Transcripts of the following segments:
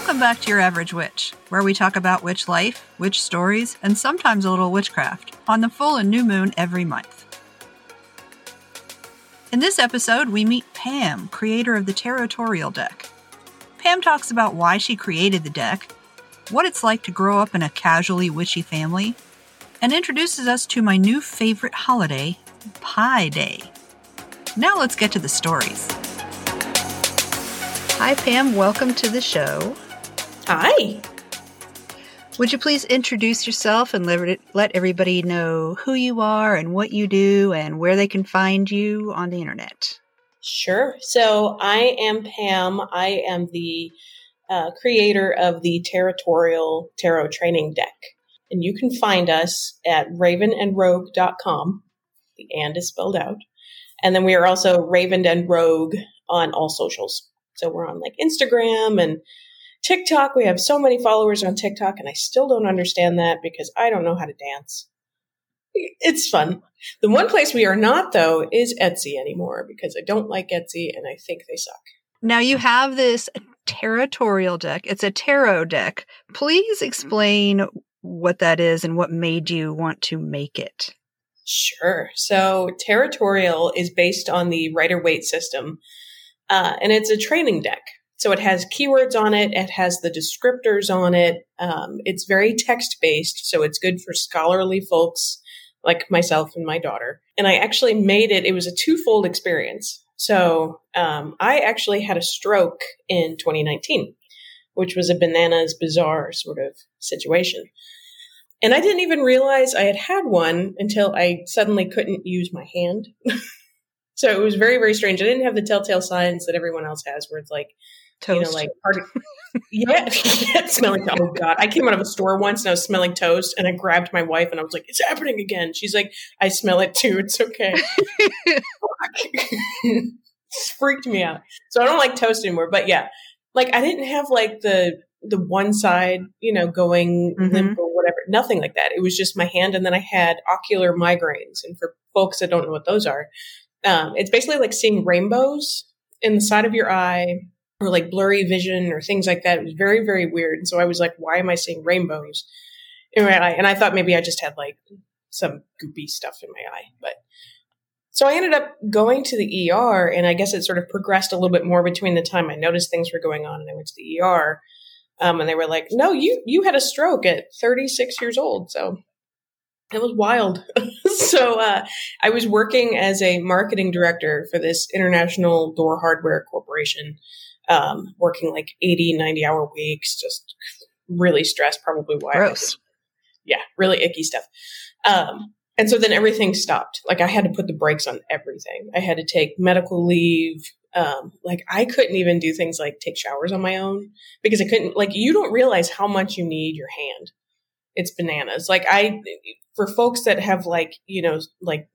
Welcome back to Your Average Witch, where we talk about witch life, witch stories, and sometimes a little witchcraft on the full and new moon every month. In this episode, we meet Pam, creator of the Tarotorial deck. Pam talks about why she created the deck, what it's like to grow up in a casually witchy family, and introduces us to my new favorite holiday, Pie Day. Now let's get to the stories. Hi, Pam. Welcome to the show. Hi. Would you please introduce yourself and let everybody know who you are and what you do and where they can find you on the internet? Sure. So I am Pam. I am the creator of the Tarotorial Tarot Training Deck. And you can find us at ravenandrogue.com. The "and" is spelled out. And then we are also Raven and Rogue on all socials. So we're on like Instagram and TikTok. We have so many followers on TikTok, and I still don't understand that because I don't know how to dance. It's fun. The one place we are not, though, is Etsy anymore because I don't like Etsy and I think they suck. Now you have this Tarotorial deck. It's a tarot deck. Please explain what that is and what made you want to make it. Sure. So Tarotorial is based on the Rider-Waite system, and it's a training deck. So it has keywords on it. It has the descriptors on it. It's very text-based, so it's good for scholarly folks like myself and my daughter. And I actually made it. It was a twofold experience. So I actually had a stroke in 2019, which was a bananas bizarre sort of situation. And I didn't even realize I had one until I suddenly couldn't use my hand. So it was very, very strange. I didn't have the telltale signs that everyone else has where it's like, toast. You know, like, yeah, smelling, oh God. I came out of a store once and I was smelling toast and I grabbed my wife and I was like, it's happening again. She's like, I smell it too. It's okay. It's freaked me out. So I don't like toast anymore, but yeah, like I didn't have like the one side, you know, going limp or whatever, nothing like that. It was just my hand. And then I had ocular migraines. And for folks that don't know what those are, it's basically like seeing rainbows in the side of your eye or like blurry vision or things like that. It was very, very weird. And so I was like, why am I seeing rainbows in my eye? And I thought maybe I just had like some goopy stuff in my eye, but so I ended up going to the ER, and I guess it sort of progressed a little bit more between the time I noticed things were going on and I went to the ER. And they were like, no, you had a stroke at 36 years old. So it was wild. So I was working as a marketing director for this international door hardware corporation, working like 80, 90-hour weeks, just really stressed, probably why. Gross. Yeah, really icky stuff. And so then everything stopped. Like I had to put the brakes on everything. I had to take medical leave. Like I couldn't even do things like take showers on my own because I couldn't, like, you don't realize how much you need your hand. It's bananas. Like for folks that have like, you know, like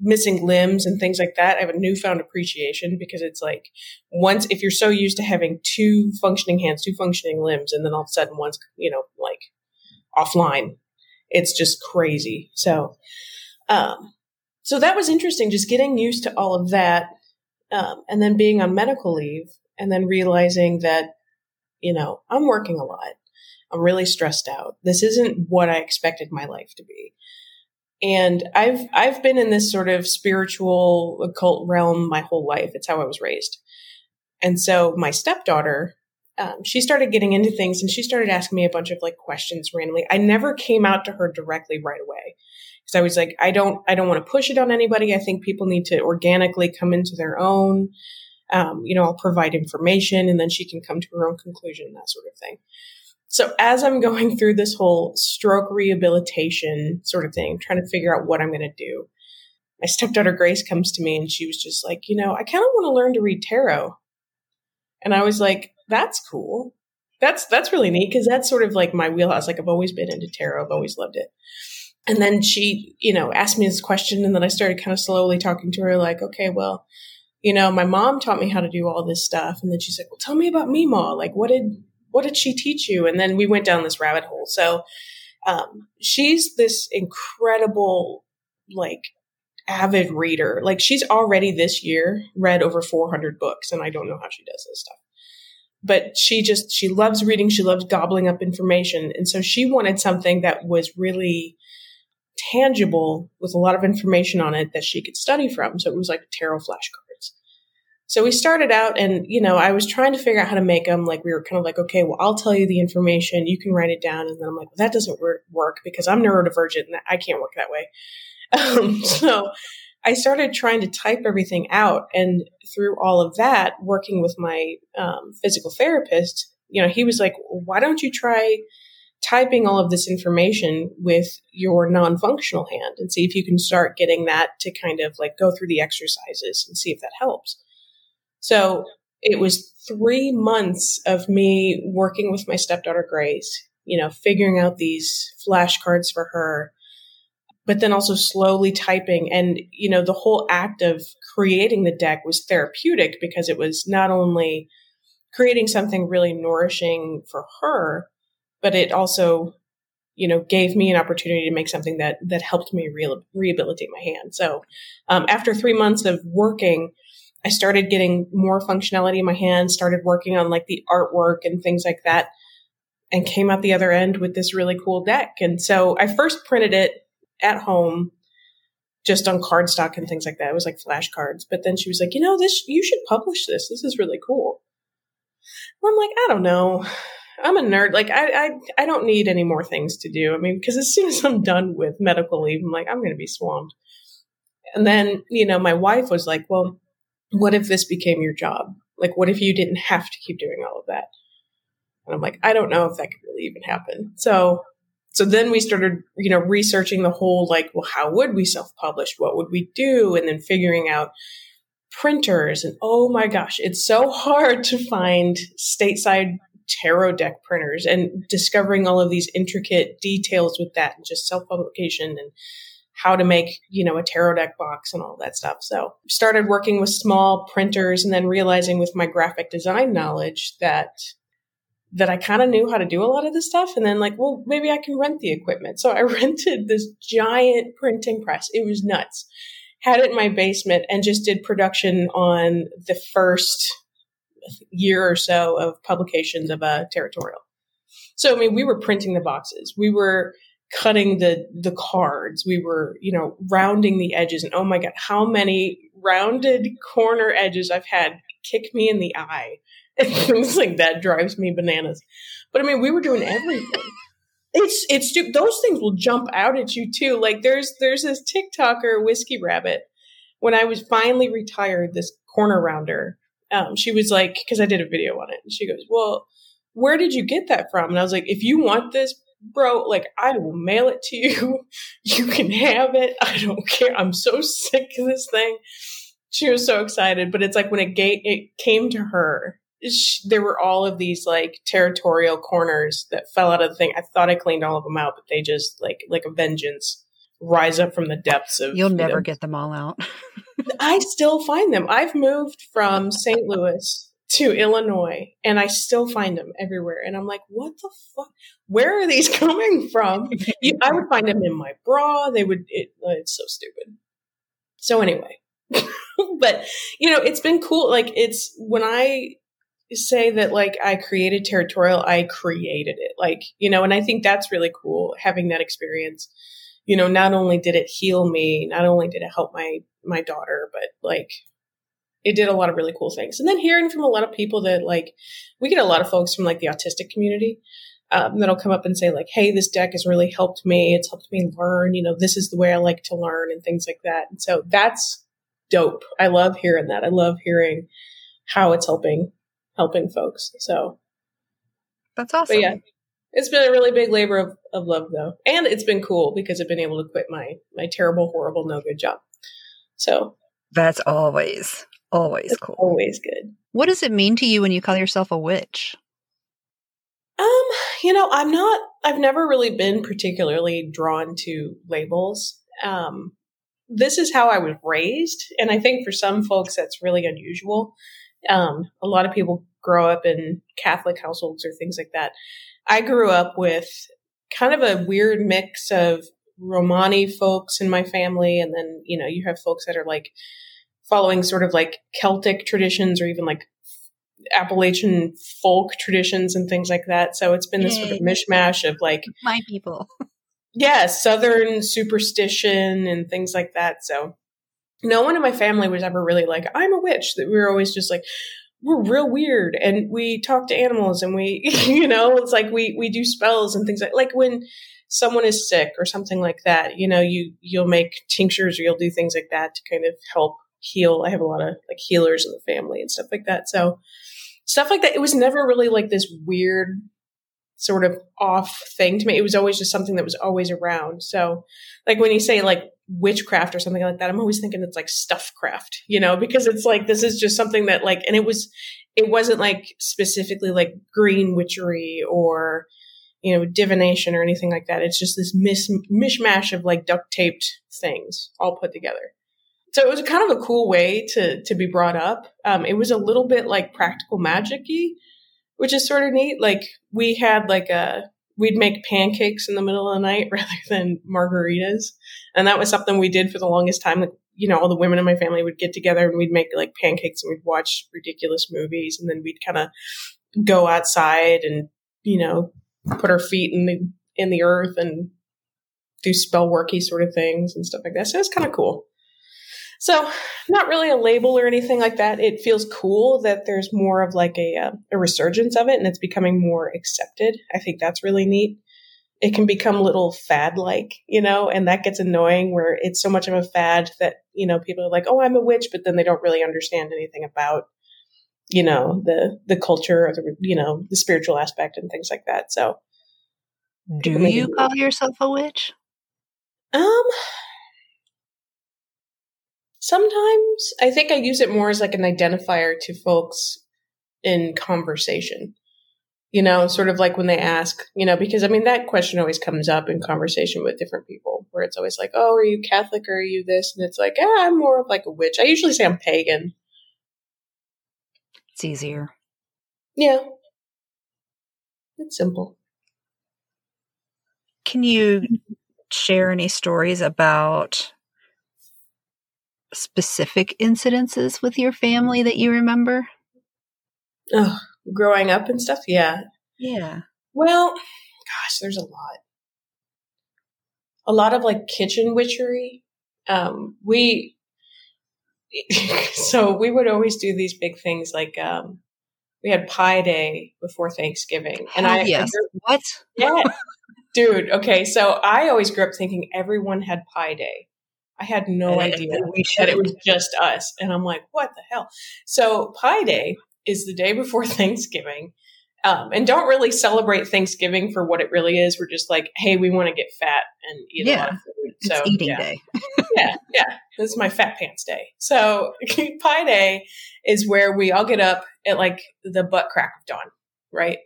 missing limbs and things like that, I have a newfound appreciation because it's like if you're so used to having two functioning hands, two functioning limbs, and then all of a sudden one's, you know, like offline, it's just crazy. So, so that was interesting, just getting used to all of that. And then being on medical leave and then realizing that, you know, I'm working a lot. I'm really stressed out. This isn't what I expected my life to be. And I've been in this sort of spiritual occult realm my whole life. It's how I was raised. And so my stepdaughter, she started getting into things and she started asking me a bunch of like questions randomly. I never came out to her directly right away. Because I was like, I don't want to push it on anybody. I think people need to organically come into their own. You know, I'll provide information and then she can come to her own conclusion, that sort of thing. So as I'm going through this whole stroke rehabilitation sort of thing, trying to figure out what I'm going to do, my stepdaughter Grace comes to me and she was just like, you know, I kind of want to learn to read tarot. And I was like, that's cool. That's really neat because that's sort of like my wheelhouse. Like I've always been into tarot. I've always loved it. And then she, you know, asked me this question and then I started kind of slowly talking to her like, okay, well, you know, my mom taught me how to do all this stuff. And then she's like, well, tell me about Meemaw. Like, what did she teach you? And then we went down this rabbit hole. So she's this incredible, like, avid reader. Like, she's already this year read over 400 books. And I don't know how she does this stuff. But she loves reading. She loves gobbling up information. And so she wanted something that was really tangible with a lot of information on it that she could study from. So it was like tarot flashcards. So we started out and, you know, I was trying to figure out how to make them. Like we were kind of like, okay, well, I'll tell you the information. You can write it down. And then I'm like, well, that doesn't work because I'm neurodivergent and I can't work that way. So I started trying to type everything out. And through all of that, working with my physical therapist, you know, he was like, why don't you try typing all of this information with your non-functional hand and see if you can start getting that to kind of like go through the exercises and see if that helps. So it was 3 months of me working with my stepdaughter, Grace, you know, figuring out these flashcards for her, but then also slowly typing. And, you know, the whole act of creating the deck was therapeutic because it was not only creating something really nourishing for her, but it also, you know, gave me an opportunity to make something that helped me rehabilitate my hand. So after 3 months of working, I started getting more functionality in my hand, started working on like the artwork and things like that, and came out the other end with this really cool deck. And so I first printed it at home, just on cardstock and things like that. It was like flashcards. But then she was like, you know, you should publish this. This is really cool. And I'm like, I don't know. I'm a nerd. Like I don't need any more things to do. I mean, because as soon as I'm done with medical leave, I'm like, I'm going to be swamped. And then, you know, my wife was like, well, what if this became your job? Like, what if you didn't have to keep doing all of that? And I'm like, I don't know if that could really even happen. So then we started, you know, researching the whole, like, well, how would we self-publish? What would we do? And then figuring out printers. And oh my gosh, it's so hard to find stateside tarot deck printers, and discovering all of these intricate details with that and just self-publication and how to make, you know, a tarot deck box and all that stuff. So started working with small printers and then realizing with my graphic design knowledge that I kind of knew how to do a lot of this stuff. And then like, well, maybe I can rent the equipment. So I rented this giant printing press. It was nuts. Had it in my basement and just did production on the first year or so of publications of a Tarotorial. So, I mean, we were printing the boxes. We were cutting the cards. We were, you know, rounding the edges. And oh my God, how many rounded corner edges I've had kick me in the eye. Things like that drives me bananas. But I mean, we were doing everything. It's those things will jump out at you too. Like there's this TikToker, Whiskey Rabbit. When I was finally retired, this corner rounder, she was like, because I did a video on it, and she goes, "Well, where did you get that from?" And I was like, "If you want this, bro, like I will mail it to you. You can have it. I don't care. I'm so sick of this thing." She was so excited, but it's like when it came to her. There were all of these like Tarotorial corners that fell out of the thing. I thought I cleaned all of them out, but they just like a vengeance rise up from the depths of. You'll never get them all out. I still find them. I've moved from St. Louis to Illinois and I still find them everywhere. And I'm like, what the fuck? Where are these coming from? I would find them in my bra. It's so stupid. So anyway, but you know, it's been cool. Like when I say that like I created Tarotorial, I created it. Like, you know, and I think that's really cool having that experience. You know, not only did it heal me, not only did it help my daughter, but like it did a lot of really cool things. And then hearing from a lot of people that like, we get a lot of folks from like the autistic community that'll come up and say like, hey, this deck has really helped me. It's helped me learn, you know, this is the way I like to learn and things like that. And so that's dope. I love hearing that. I love hearing how it's helping folks. So that's awesome. But yeah, it's been a really big labor of love though. And it's been cool because I've been able to quit my terrible, horrible, no good job. So that's always cool. Always good. What does it mean to you when you call yourself a witch? You know, I've never really been particularly drawn to labels. This is how I was raised. And I think for some folks that's really unusual. A lot of people grow up in Catholic households or things like that. I grew up with kind of a weird mix of Romani folks in my family. And then, you know, you have folks that are like following sort of like Celtic traditions or even like Appalachian folk traditions and things like that. So it's been this sort of mishmash of like my people. Yeah, Southern superstition and things like that. So no one in my family was ever really like, I'm a witch. That we were always just like, we're real weird and we talk to animals and we, you know, it's like we do spells and things like when someone is sick or something like that, you know, you'll make tinctures or you'll do things like that to kind of help heal. I have a lot of like healers in the family and stuff like that. So stuff like that. It was never really like this weird sort of off thing to me. It was always just something that was always around. So like when you say like witchcraft or something like that, I'm always thinking it's like stuffcraft, you know, because it's like, this is just something that like, and it wasn't like specifically like green witchery or, you know, divination or anything like that. It's just this mishmash of like duct taped things all put together. So it was kind of a cool way to be brought up. It was a little bit like practical magic-y, which is sort of neat. Like we had like we'd make pancakes in the middle of the night rather than margaritas. And that was something we did for the longest time. Like, you know, all the women in my family would get together and we'd make like pancakes and we'd watch ridiculous movies. And then we'd kind of go outside and, you know, put our feet in the earth and do spellworky sort of things and stuff like that. So it's kind of cool. So not really a label or anything like that. It feels cool that there's more of like a resurgence of it and it's becoming more accepted. I think that's really neat. It can become little fad-like, you know, and that gets annoying where it's so much of a fad that, you know, people are like, oh, I'm a witch, but then they don't really understand anything about, you know, the culture or the, you know, the spiritual aspect and things like that. So do you call yourself a witch? Sometimes I think I use it more as like an identifier to folks in conversation, you know, sort of like when they ask, you know, because I mean, that question always comes up in conversation with different people where it's always like, oh, are you Catholic or are you this? And it's like, I'm more of like a witch. I usually say I'm pagan. It's easier. Yeah. It's simple. Can you share any stories about specific incidences with your family that you remember? Oh, growing up and stuff? Yeah. Yeah. Well, gosh, there's a lot. A lot of like kitchen witchery. We would always do these big things like we had Pie Day before Thanksgiving. And What? Yeah. Dude. Okay. So I always grew up thinking everyone had Pie Day. I had no idea that it was just us. And I'm like, what the hell? So Pie Day is the day before Thanksgiving. And don't really celebrate Thanksgiving for what it really is. We're just like, hey, we want to get fat and eat a lot of food. So, it's eating day. Yeah. This is my fat pants day. So Pie Day is where we all get up at like the butt crack of dawn, right?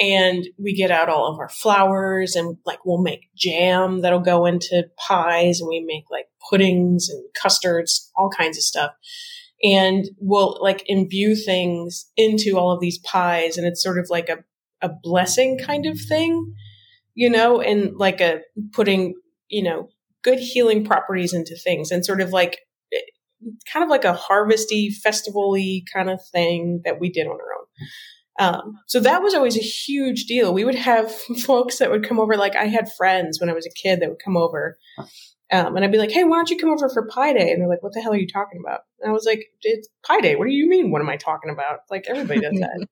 And we get out all of our flowers and like we'll make jam that'll go into pies and we make like puddings and custards, all kinds of stuff. And we'll like imbue things into all of these pies and it's sort of like a blessing kind of thing, you know, and like a putting, you know, good healing properties into things and sort of like kind of like a harvesty, festival-y kind of thing that we did on our own. So that was always a huge deal. We would have folks that would come over. Like I had friends when I was a kid that would come over and I'd be like, hey, why don't you come over for Pie Day? And they're like, what the hell are you talking about? And I was like, it's Pie Day. What do you mean? What am I talking about? Like everybody does that.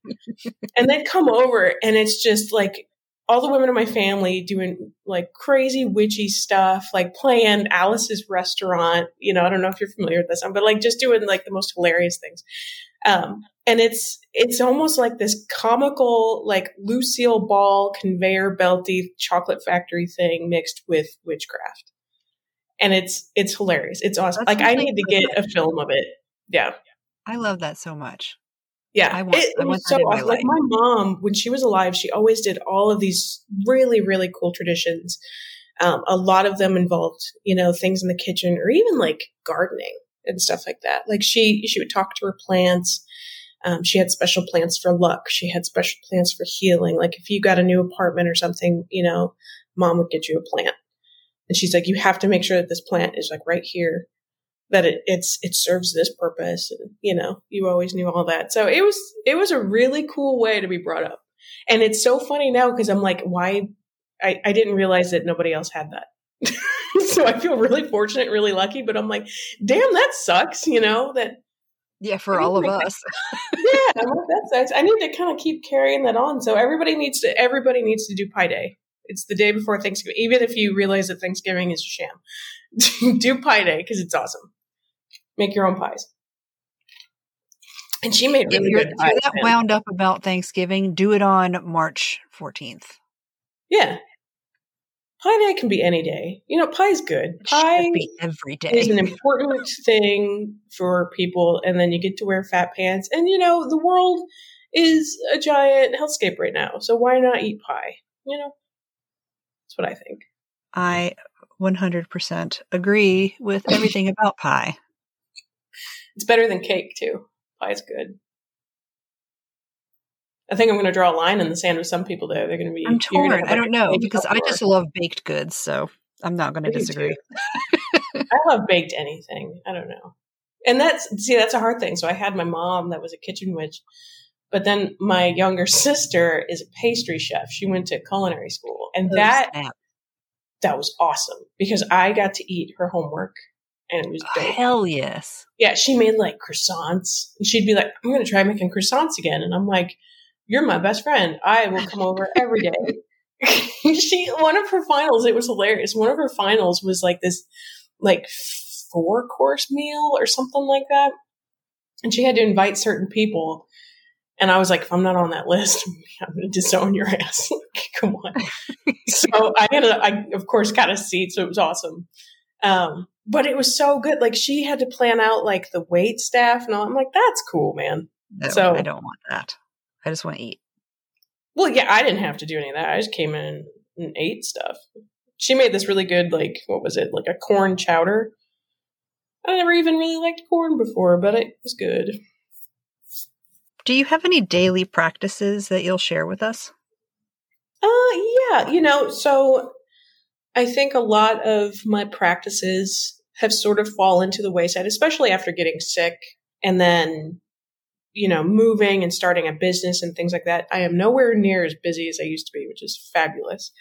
And they'd come over and it's just like all the women in my family doing like crazy witchy stuff, like playing Alice's Restaurant. You know, I don't know if you're familiar with this one, but like just doing like the most hilarious things. And it's almost like this comical, like Lucille Ball conveyor belty chocolate factory thing mixed with witchcraft. And it's hilarious. It's awesome. That's like I need to get a film of it. Yeah. I love that so much. Yeah. I want so awesome. Like my mom, when she was alive, she always did all of these really, really cool traditions. A lot of them involved, you know, things in the kitchen or even like gardening and stuff like that. Like she would talk to her plants. She had special plants for luck. She had special plants for healing. Like if you got a new apartment or something, you know, mom would get you a plant. And she's like, you have to make sure that this plant is like right here. that it serves this purpose. And, you know, you always knew all that. So it was a really cool way to be brought up. And it's so funny now because I'm like, why? I didn't realize that nobody else had that. So I feel really fortunate, really lucky, but I'm like, damn, that sucks, you know, that. Yeah. For all of us. Yeah. I'm like, that sucks. I need to kind of keep carrying that on. So everybody needs to do Pi Day. It's the day before Thanksgiving. Even if you realize that Thanksgiving is a sham, do Pi Day because it's awesome. Make your own pies. And she made really good pies. If you're that wound up about Thanksgiving, do it on March 14th. Yeah. Pie Day can be any day. You know, pie is good. Pie should be every day. Is an important thing for people. And then you get to wear fat pants. And, you know, the world is a giant hellscape right now. So why not eat pie? You know? That's what I think. I 100% agree with everything about pie. It's better than cake, too. Pie's good. I think I'm going to draw a line in the sand with some people, though. They're going to be... I'm torn. I don't know, because I just love baked goods, so I'm not going to disagree. I love baked anything. I don't know. And that's a hard thing. So I had my mom that was a kitchen witch, but then my younger sister is a pastry chef. She went to culinary school, and that was awesome because I got to eat her homework. And it was dope. Hell yes. Yeah, she made like croissants. And she'd be like, I'm going to try making croissants again. And I'm like, you're my best friend. I will come over every day. One of her finals, it was hilarious. One of her finals was like this like 4-course meal or something like that. And she had to invite certain people. And I was like, if I'm not on that list, I'm going to disown your ass. Like, come on. So I of course got a seat. So it was awesome. But it was so good. Like she had to plan out like the wait staff and all. I'm like, that's cool, man. No, so I don't want that. I just want to eat. Well, yeah, I didn't have to do any of that. I just came in and ate stuff. She made this really good, like, what was it? Like a corn chowder. I never even really liked corn before, but it was good. Do you have any daily practices that you'll share with us? Yeah, you know, so I think a lot of my practices have sort of fallen to the wayside, especially after getting sick and then, you know, moving and starting a business and things like that. I am nowhere near as busy as I used to be, which is fabulous,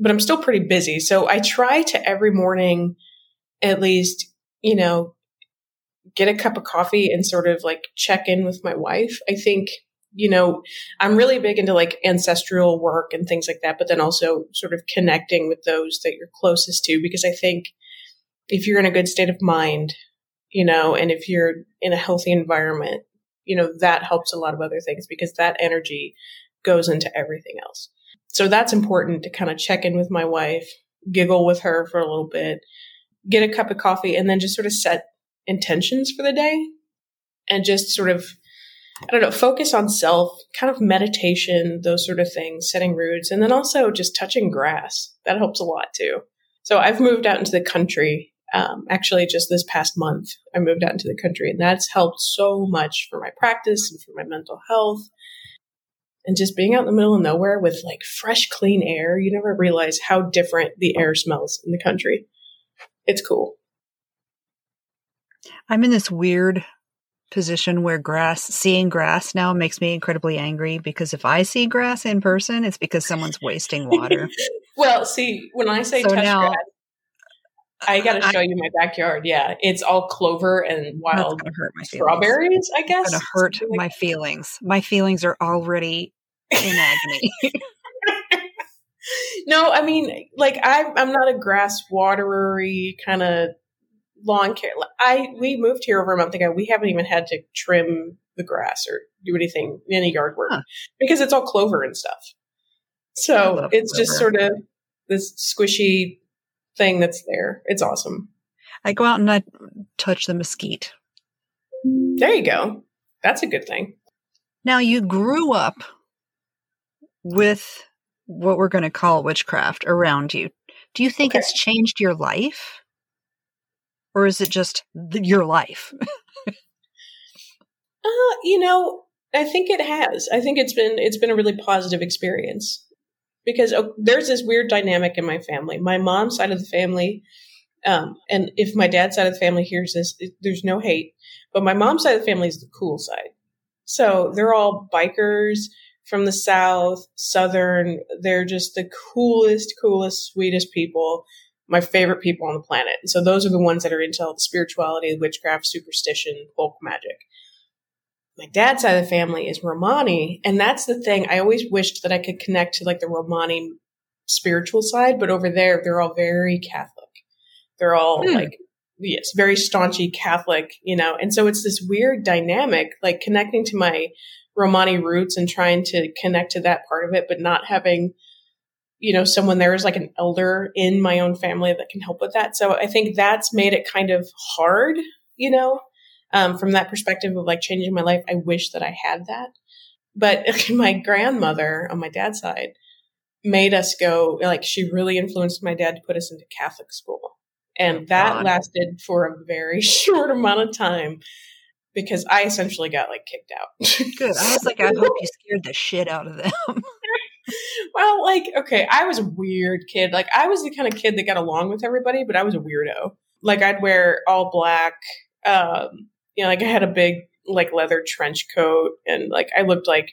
but I'm still pretty busy. So I try to every morning, at least, you know, get a cup of coffee and sort of like check in with my wife. I think, you know, I'm really big into like ancestral work and things like that, but then also sort of connecting with those that you're closest to, because I think if you're in a good state of mind, you know, and if you're in a healthy environment, you know, that helps a lot of other things because that energy goes into everything else. So that's important to kind of check in with my wife, giggle with her for a little bit, get a cup of coffee, and then just sort of set intentions for the day and just sort of, I don't know, focus on self, kind of meditation, those sort of things, setting roots, and then also just touching grass. That helps a lot too. So I've moved out into the country. Actually, just this past month, I moved out into the country, and that's helped so much for my practice and for my mental health. And just being out in the middle of nowhere with like fresh, clean air, you never realize how different the air smells in the country. It's cool. I'm in this weird position where seeing grass now makes me incredibly angry, because if I see grass in person, it's because someone's wasting water. Well, see, when I say so touch now, grass, I got to show you my backyard. Yeah, it's all clover and wild strawberries, I guess. It's going to hurt my feelings. My feelings are already in agony. No, I mean, like I'm not a grass watery kind of lawn care. We moved here over a month ago. We haven't even had to trim the grass or do anything, any yard work, because it's all clover and stuff. So it's clover. Just sort of this squishy thing that's there. It's awesome. I go out and I touch the mesquite. There you go. That's a good thing. Now, you grew up with what we're going to call witchcraft around you. Do you think it's changed your life? Or is it just your life? You know, I think it has. I think it's been a really positive experience because there's this weird dynamic in my family. My mom's side of the family And if my dad's side of the family hears this, there's no hate. But my mom's side of the family is the cool side. So they're all bikers from the South, Southern. They're just the coolest, sweetest people, my favorite people on the planet. And so those are the ones that are into all the spirituality, witchcraft, superstition, folk magic. My dad's side of the family is Romani. And that's the thing. I always wished that I could connect to like the Romani spiritual side. But over there, they're all very Catholic. They're all like, yes, very staunchy Catholic, you know? And so it's this weird dynamic, like connecting to my Romani roots and trying to connect to that part of it, but not having, you know, someone there is like an elder in my own family that can help with that. So I think that's made it kind of hard, you know, from that perspective of like changing my life. I wish that I had that. But my grandmother on my dad's side made us go, like, she really influenced my dad to put us into Catholic school. And that lasted for a very short amount of time because I essentially got like kicked out. Good. I was like, I hope you scared the shit out of them. Well, like, okay, I was a weird kid. Like, I was the kind of kid that got along with everybody, but I was a weirdo. Like, I'd wear all black. You know, like I had a big like leather trench coat, and like I looked like,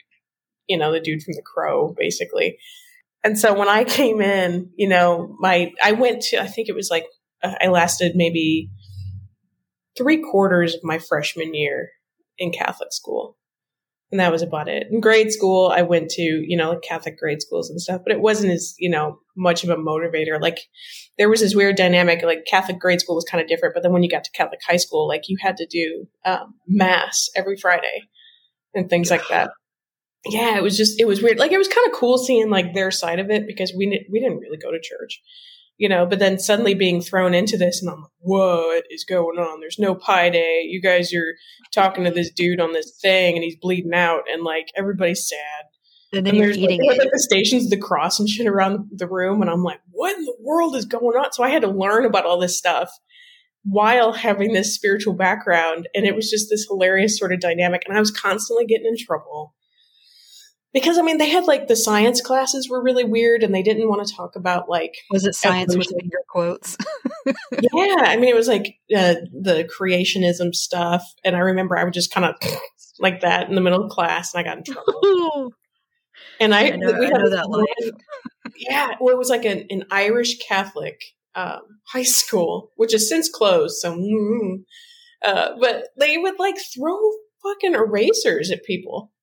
you know, the dude from The Crow, basically. And so when I came in, you know, I went to, I think it was like, I lasted maybe 3/4 of my freshman year in Catholic school. And that was about it. In grade school, I went to, you know, like Catholic grade schools and stuff, but it wasn't as, you know, much of a motivator. Like there was this weird dynamic, like Catholic grade school was kind of different. But then when you got to Catholic high school, like you had to do mass every Friday and things like that. Yeah, it was weird. Like it was kind of cool seeing like their side of it because we didn't really go to church. You know, but then suddenly being thrown into this and I'm like, what is going on? There's no Pi Day. You guys are talking to this dude on this thing and he's bleeding out and like everybody's sad. And then you're eating it. Like the stations of the cross and shit around the room. And I'm like, what in the world is going on? So I had to learn about all this stuff while having this spiritual background. And it was just this hilarious sort of dynamic. And I was constantly getting in trouble. Because, I mean, they had, like, the science classes were really weird, and they didn't want to talk about, like... Was it science evolution with finger quotes? Yeah, I mean, it was, like, the creationism stuff, and I remember I would just kind of like that in the middle of class, and I got in trouble. And I know that life. Yeah, well, it was, like, an Irish Catholic high school, which has since closed, so... but they would, like, throw fucking erasers at people.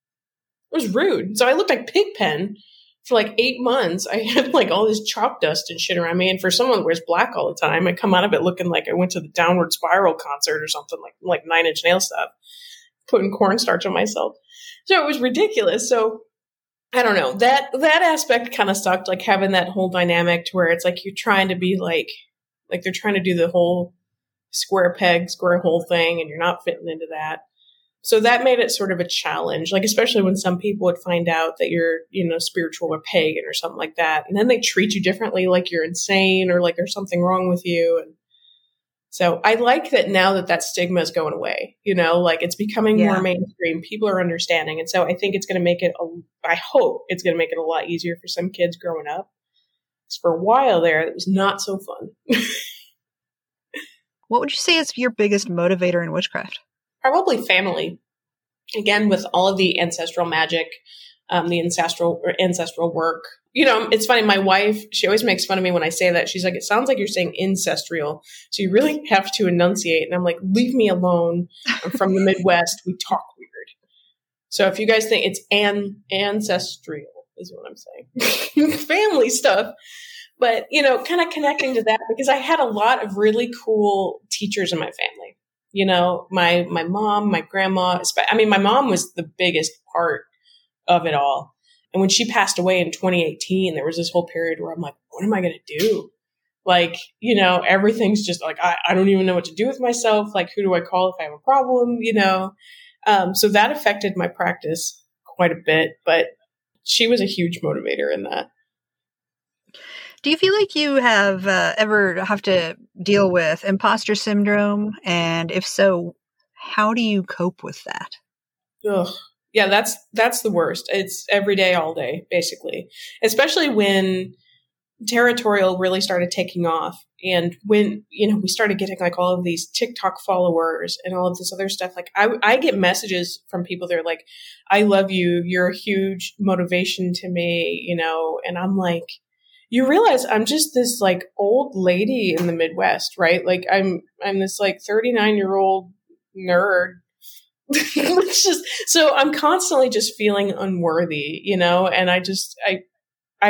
It was rude. So I looked like Pigpen for like 8 months. I had like all this chalk dust and shit around me. And for someone who wears black all the time, I come out of it looking like I went to the Downward Spiral concert or something, like Nine Inch Nails stuff, putting cornstarch on myself. So it was ridiculous. So I don't know. That aspect kind of sucked, like having that whole dynamic to where it's like you're trying to be like they're trying to do the whole square peg, square hole thing, and you're not fitting into that. So that made it sort of a challenge, like especially when some people would find out that you're, you know, spiritual or pagan or something like that. And then they treat you differently, like you're insane or like there's something wrong with you. And so I like that now that stigma is going away, you know, like it's becoming more mainstream. People are understanding. And so I think it's going to make it, I hope it's going to make it a lot easier for some kids growing up. Because for a while there, it was not so fun. What would you say is your biggest motivator in witchcraft? Probably family. Again, with all of the ancestral magic, the ancestral work. You know, it's funny. My wife, she always makes fun of me when I say that. She's like, it sounds like you're saying ancestral. So you really have to enunciate. And I'm like, leave me alone. I'm from the Midwest. We talk weird. So if you guys think it's ancestral is what I'm saying. Family stuff. But, you know, kind of connecting to that because I had a lot of really cool teachers in my family. You know, my mom, my grandma, I mean, my mom was the biggest part of it all. And when she passed away in 2018, there was this whole period where I'm like, what am I going to do? Like, you know, everything's just like, I don't even know what to do with myself. Like, who do I call if I have a problem? You know? So that affected my practice quite a bit, but she was a huge motivator in that. Do you feel like you have ever have to deal with imposter syndrome? And if so, how do you cope with that? Ugh. Yeah, that's the worst. It's every day, all day, basically. Especially when Tarotorial really started taking off. And when, you know, we started getting like all of these TikTok followers and all of this other stuff, like I get messages from people that are like, I love you. You're a huge motivation to me, you know? And I'm like, you realize I'm just this like old lady in the Midwest, right? Like I'm this like 39-year-old nerd. It's just, so I'm constantly just feeling unworthy, you know? And I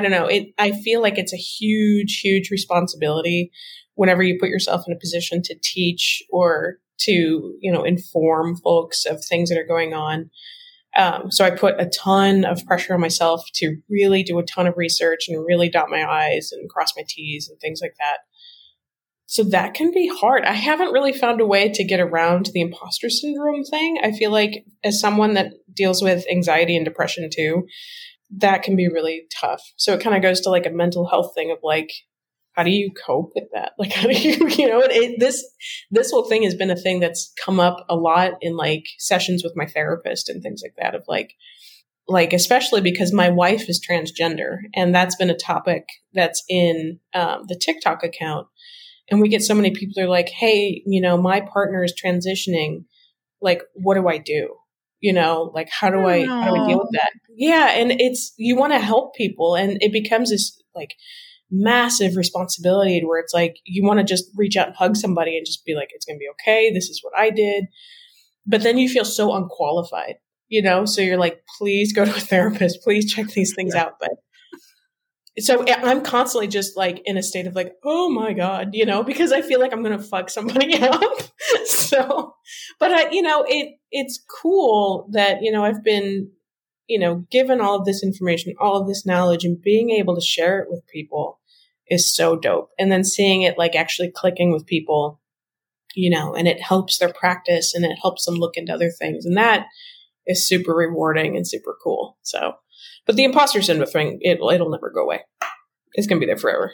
don't know. I feel like it's a huge, huge responsibility whenever you put yourself in a position to teach or to, you know, inform folks of things that are going on. So I put a ton of pressure on myself to really do a ton of research and really dot my I's and cross my T's and things like that. So that can be hard. I haven't really found a way to get around the imposter syndrome thing. I feel like as someone that deals with anxiety and depression too, that can be really tough. So it kind of goes to like a mental health thing of like, how do you cope with that? Like, how do you, you know, this whole thing has been a thing that's come up a lot in like sessions with my therapist and things like that of like, especially because my wife is transgender, and that's been a topic that's in the TikTok account. And we get so many people that are like, hey, you know, my partner is transitioning. Like, what do I do? You know, like, how do I deal with that? Yeah. And it's, you want to help people, and it becomes this like massive responsibility to where it's like, you want to just reach out and hug somebody and just be like, it's going to be okay. This is what I did. But then you feel so unqualified, you know? So you're like, please go to a therapist, please check these things out. But so I'm constantly just like in a state of like, oh my God, you know, because I feel like I'm going to fuck somebody up. So, but I, you know, it's cool that, you know, I've been, you know, given all of this information, all of this knowledge, and being able to share it with people is so dope. And then seeing it like actually clicking with people, you know, and it helps their practice and it helps them look into other things. And that is super rewarding and super cool. So. But the imposter syndrome thing, it'll never go away. It's going to be there forever.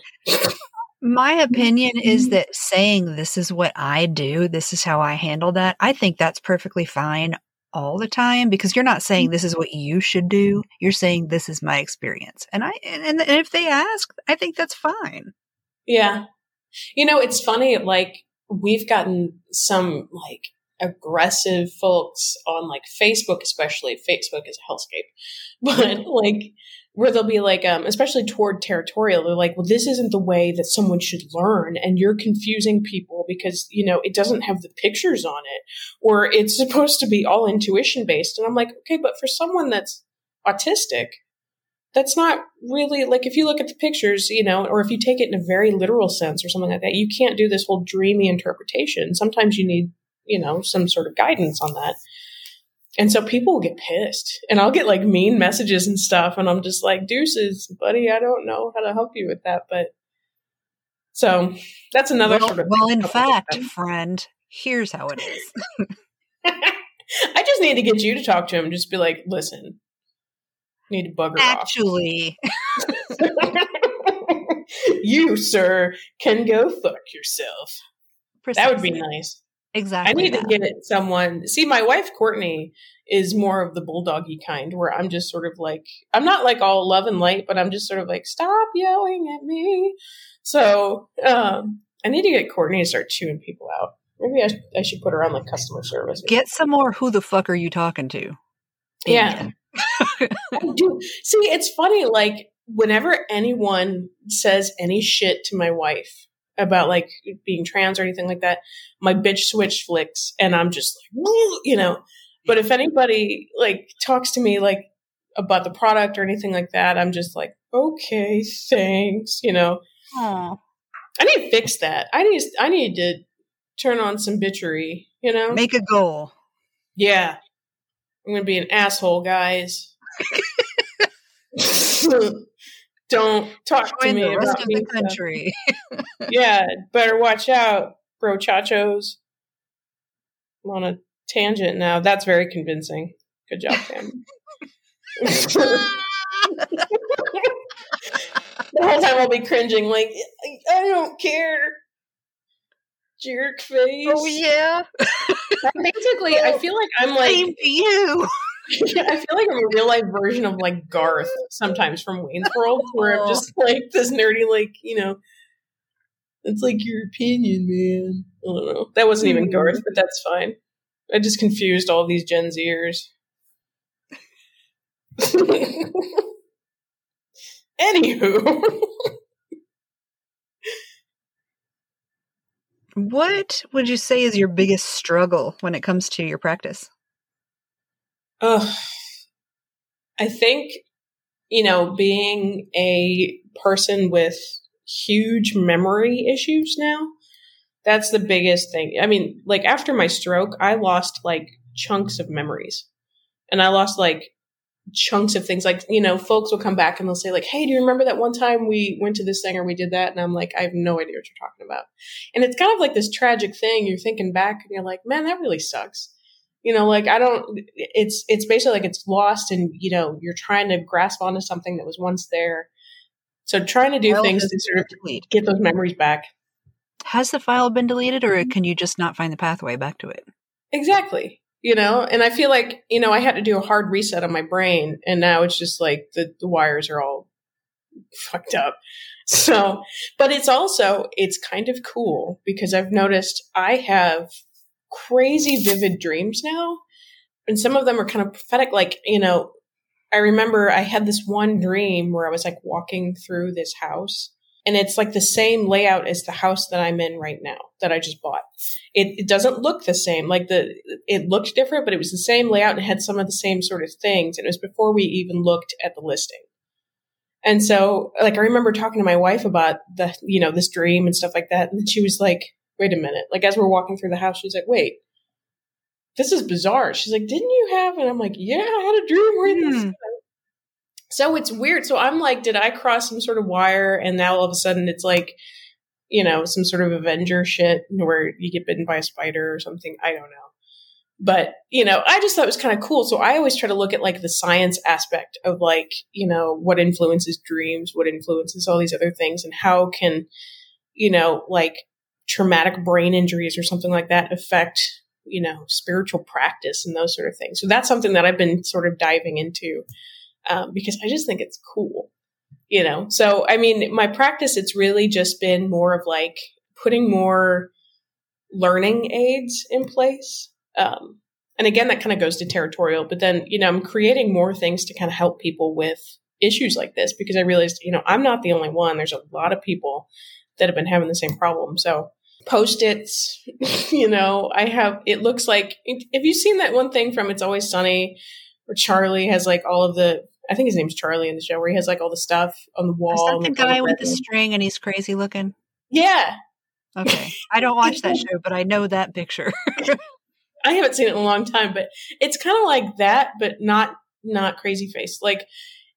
My opinion is that saying this is what I do, this is how I handle that, I think that's perfectly fine all the time, because you're not saying this is what you should do. You're saying this is my experience. And if they ask, I think that's fine. Yeah. You know, it's funny, like we've gotten some like aggressive folks on like Facebook, especially. Facebook is a hellscape, but like where they'll be like, especially toward Tarotorial, they're like, well, this isn't the way that someone should learn. And you're confusing people because, you know, it doesn't have the pictures on it, or it's supposed to be all intuition based. And I'm like, okay, but for someone that's autistic, that's not really like, if you look at the pictures, you know, or if you take it in a very literal sense or something like that, you can't do this whole dreamy interpretation. Sometimes you need, you know, some sort of guidance on that. And so people will get pissed, and I'll get like mean messages and stuff. And I'm just like, deuces, buddy, I don't know how to help you with that. But so that's another sort of thing. Well, in fact, friend, here's how it is. I just need to get you to talk to him. Just be like, listen, need to bugger off. You, sir, can go fuck yourself. Precisely. That would be nice. Exactly. I need to get someone. See, my wife, Courtney, is more of the bulldoggy kind, where I'm just sort of like, I'm not like all love and light, but I'm just sort of like, stop yelling at me. So I need to get Courtney to start chewing people out. Maybe I should put her on like customer service. Get some more. Who the fuck are you talking to? Yeah. Dude, see, it's funny. Like whenever anyone says any shit to my wife about like being trans or anything like that, my bitch switch flicks, and I'm just like, woo, you know. But if anybody like talks to me like about the product or anything like that, I'm just like, okay, thanks, you know. Aww. I need to fix that. I need to turn on some bitchery, you know. Make a goal. Yeah, I'm gonna be an asshole, guys. Don't talk to me the rest about of the country. Yeah, better watch out, bro chachos. I'm on a tangent now. That's very convincing. Good job, Pam. The whole time I'll be cringing, like, I don't care. Jerk face. Oh, yeah. Basically, I feel like I'm like... Same to you. Yeah, I feel like I'm a real life version of like Garth sometimes from Wayne's World, where I'm just like this nerdy, like, you know, it's like your opinion, man. I don't know. That wasn't even Garth, but that's fine. I just confused all these Gen Zers. Anywho. What would you say is your biggest struggle when it comes to your practice? I think, you know, being a person with huge memory issues now, that's the biggest thing. I mean, like after my stroke, I lost like chunks of memories, and I lost like chunks of things. Like, you know, folks will come back and they'll say like, hey, do you remember that one time we went to this thing or we did that? And I'm like, I have no idea what you're talking about. And it's kind of like this tragic thing. You're thinking back and you're like, man, that really sucks. You know, like it's basically like it's lost, and, you know, you're trying to grasp onto something that was once there. So trying to do things to sort of get those memories back. Has the file been deleted, or can you just not find the pathway back to it? Exactly. You know, and I feel like, you know, I had to do a hard reset on my brain, and now it's just like the wires are all fucked up. So, but it's kind of cool because I've noticed I have crazy vivid dreams now, and some of them are kind of prophetic. Like, you know, I remember I had this one dream where I was like walking through this house, and it's like the same layout as the house that I'm in right now that I just bought. It doesn't look the same. Like it looked different, but it was the same layout and had some of the same sort of things. And it was before we even looked at the listing. And so, like, I remember talking to my wife about the, you know, this dream and stuff like that, and she was like, wait a minute. Like, as we're walking through the house, she's like, wait, this is bizarre. She's like, didn't you have? And I'm like, yeah, I had a dream where this. So it's weird. So I'm like, did I cross some sort of wire? And now all of a sudden it's like, you know, some sort of Avenger shit where you get bitten by a spider or something. I don't know. But, you know, I just thought it was kind of cool. So I always try to look at like the science aspect of like, you know, what influences dreams, what influences all these other things, and how can, you know, like, traumatic brain injuries or something like that affect, you know, spiritual practice and those sort of things. So that's something that I've been sort of diving into because I just think it's cool, you know? So, I mean, my practice, it's really just been more of like putting more learning aids in place. And again, that kind of goes to Tarotorial, but then, you know, I'm creating more things to kind of help people with issues like this, because I realized, you know, I'm not the only one. There's a lot of people that have been having the same problem. So Post-its, you know, it looks like, have you seen that one thing from It's Always Sunny where Charlie has like all of the, I think his name's Charlie in the show, where he has like all the stuff on the wall? Is that the guy with the string and he's crazy looking? Yeah. Okay. I don't watch that show, but I know that picture. I haven't seen it in a long time, but it's kind of like that, but not crazy face. Like,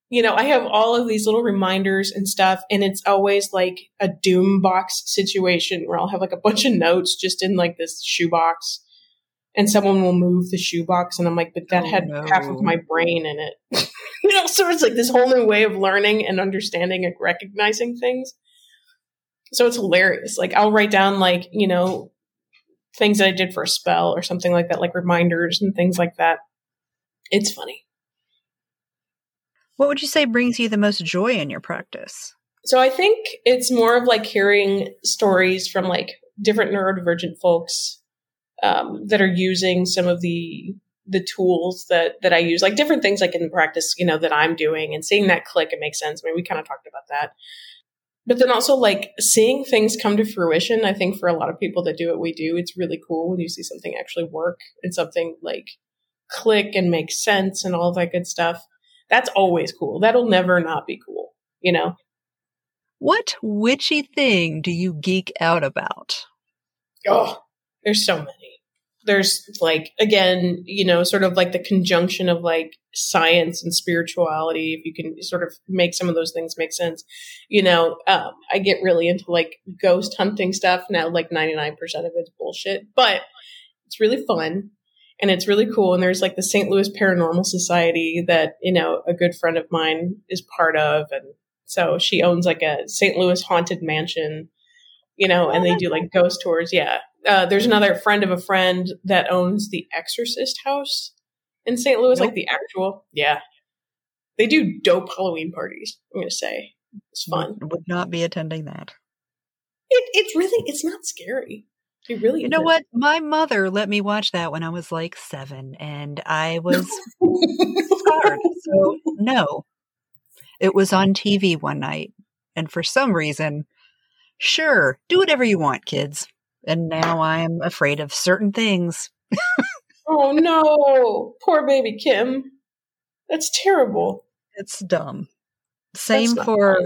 you know, I have all of these little reminders and stuff, and it's always like a doom box situation where I'll have like a bunch of notes just in like this shoebox, and someone will move the shoebox, and I'm like, but that half of my brain in it. You know, so it's like this whole new way of learning and understanding and recognizing things. So it's hilarious. Like, I'll write down like, you know, things that I did for a spell or something like that, like reminders and things like that. It's funny. What would you say brings you the most joy in your practice? So I think it's more of like hearing stories from like different neurodivergent folks that are using some of the tools that I use, like different things like in the practice, you know, that I'm doing, and seeing that click, it makes sense. I mean, we kind of talked about that. But then also like seeing things come to fruition. I think for a lot of people that do what we do, it's really cool when you see something actually work and something like click and make sense and all that good stuff. That's always cool. That'll never not be cool, you know? What witchy thing do you geek out about? Oh, there's so many. There's like, again, you know, sort of like the conjunction of like science and spirituality. If you can sort of make some of those things make sense, you know, I get really into like ghost hunting stuff now. Like 99% of it's bullshit, but it's really fun. And it's really cool. And there's like the St. Louis Paranormal Society that, you know, a good friend of mine is part of. And so she owns like a St. Louis haunted mansion, you know, and they do like ghost tours. Yeah. There's another friend of a friend that owns the Exorcist house. in St. Louis, like the actual. Yeah. They do dope Halloween parties, I'm going to say. It's fun. Would not be attending that. It's not scary. It really isn't. You know what? My mother let me watch that when I was like 7, and I was scared. So no. It was on TV one night, and for some reason, sure, do whatever you want, kids. And now I'm afraid of certain things. Oh, no. Poor baby Kim. That's terrible. It's dumb. Same for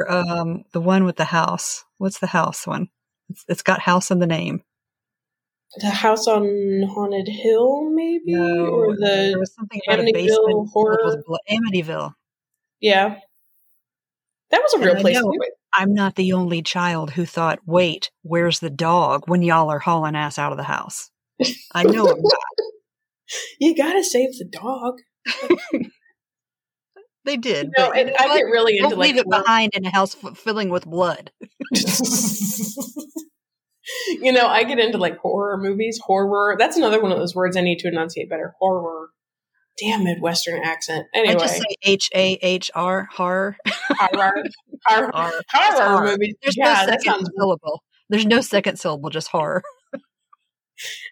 the one with the house. What's the house one? It's got house in the name. The House on Haunted Hill, maybe? No, or there was something about Amityville, a basement horror. Amityville. Yeah. That was a real place. I'm not the only child who thought, wait, where's the dog when y'all are hauling ass out of the house? I know I'm not. You gotta save the dog. They did. No, and I get really into like leave it behind in a house filling with blood. You know, I get into like horror movies. Horror. That's another one of those words I need to enunciate better. Horror. Damn Midwestern accent. Anyway. I just say H-A-H-R. Horror. Horror. Horror movies. There's no second syllable. There's no second syllable, just horror.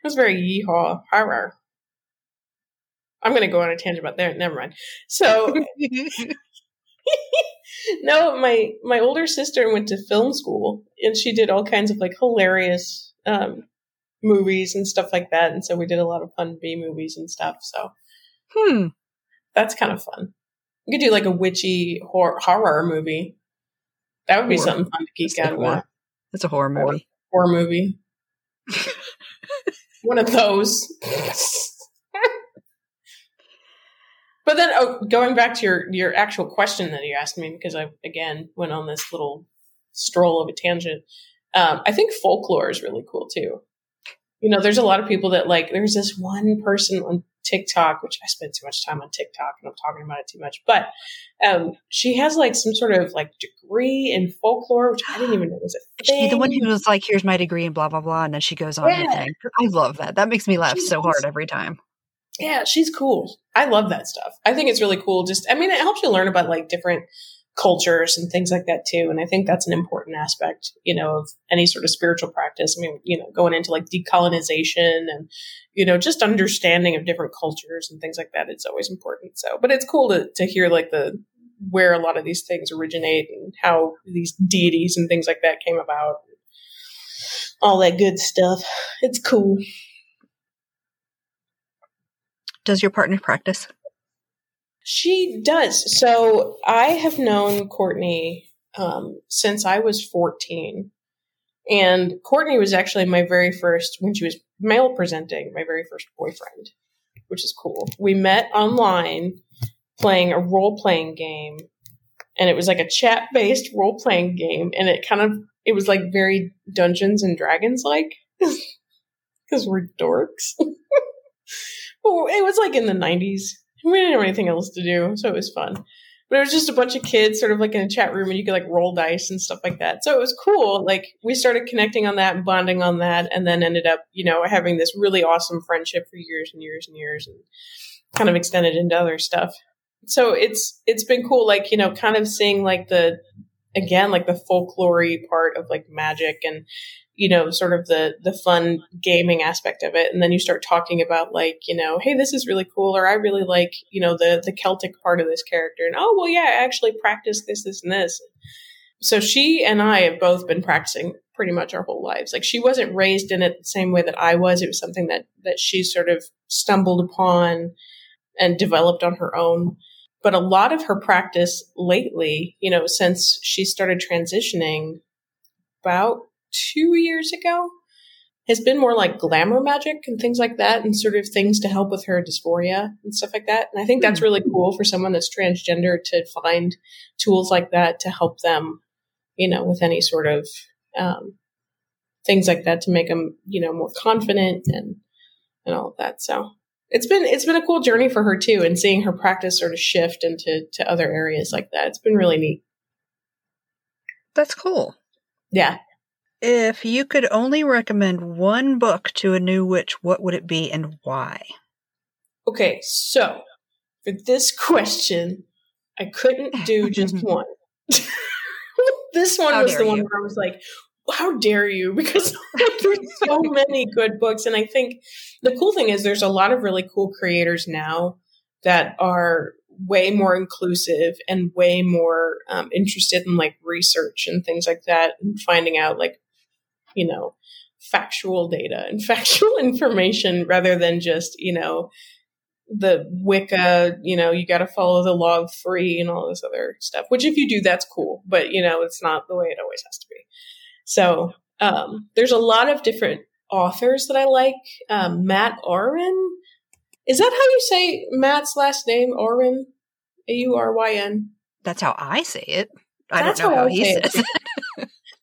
That's very yeehaw. Horror. I'm going to go on a tangent about that. Never mind. So, no, my older sister went to film school, and she did all kinds of like hilarious movies and stuff like that. And so we did a lot of fun B movies and stuff. So, that's kind of fun. You could do like a witchy horror movie. That would be something fun to geek out about. That's a horror movie. Horror movie. One of those. But then going back to your actual question that you asked me, because I, again, went on this little stroll of a tangent. I think folklore is really cool, too. You know, there's a lot of people that like, there's this one person on TikTok, which I spend too much time on TikTok and I'm talking about it too much. But she has like some sort of like degree in folklore, which I didn't even know was a thing. She's the one who was like, here's my degree and blah, blah, blah. And then she goes on. Yeah. I love that. That makes me laugh so hard every time. Yeah, she's cool. I love that stuff. I think it's really cool. Just, I mean, it helps you learn about like different cultures and things like that too. And I think that's an important aspect, you know, of any sort of spiritual practice. I mean, you know, going into like decolonization and, you know, just understanding of different cultures and things like that. It's always important. So, but it's cool to hear like where a lot of these things originate and how these deities and things like that came about. All that good stuff. It's cool. Does your partner practice? She does. So I have known Courtney since I was 14. And Courtney was actually my very first boyfriend, which is cool. We met online playing a role-playing game. And it was like a chat-based role-playing game. And it was like very Dungeons and Dragons-like. Because we're dorks. It was like in the 90s. We didn't have anything else to do, so it was fun. But it was just a bunch of kids sort of like in a chat room, and you could like roll dice and stuff like that. So it was cool. Like we started connecting on that and bonding on that, and then ended up, you know, having this really awesome friendship for years and years and years, and kind of extended into other stuff. So it's been cool, like, you know, kind of seeing like the folklore-y part of like magic and, you know, sort of the fun gaming aspect of it. And then you start talking about like, you know, hey, this is really cool. Or I really like, you know, the Celtic part of this character. And, oh, well, yeah, I actually practiced this, this, and this. So she and I have both been practicing pretty much our whole lives. Like she wasn't raised in it the same way that I was. It was something that she sort of stumbled upon and developed on her own. But a lot of her practice lately, you know, since she started transitioning about 2 years ago, has been more like glamour magic and things like that, and sort of things to help with her dysphoria and stuff like that. And I think that's really cool for someone that's transgender to find tools like that to help them, you know, with any sort of things like that to make them, you know, more confident and all of that. So it's been a cool journey for her too, and seeing her practice sort of shift into other areas like that. It's been really neat. That's cool. Yeah. If you could only recommend one book to a new witch, what would it be and why? Okay, so for this question, I couldn't do just one. This one was the one where I was like, how dare you? Because there's so many good books. And I think the cool thing is there's a lot of really cool creators now that are way more inclusive and way more interested in like research and things like that, and finding out like, you know, factual data and factual information rather than just, you know, the Wicca, you know, you got to follow the law of three and all this other stuff, which if you do, that's cool. But, you know, it's not the way it always has to be. So there's a lot of different authors that I like. Matt Auryn. Is that how you say Matt's last name? Auryn? A-U-R-Y-N. That's how I say it. I don't know how he says it.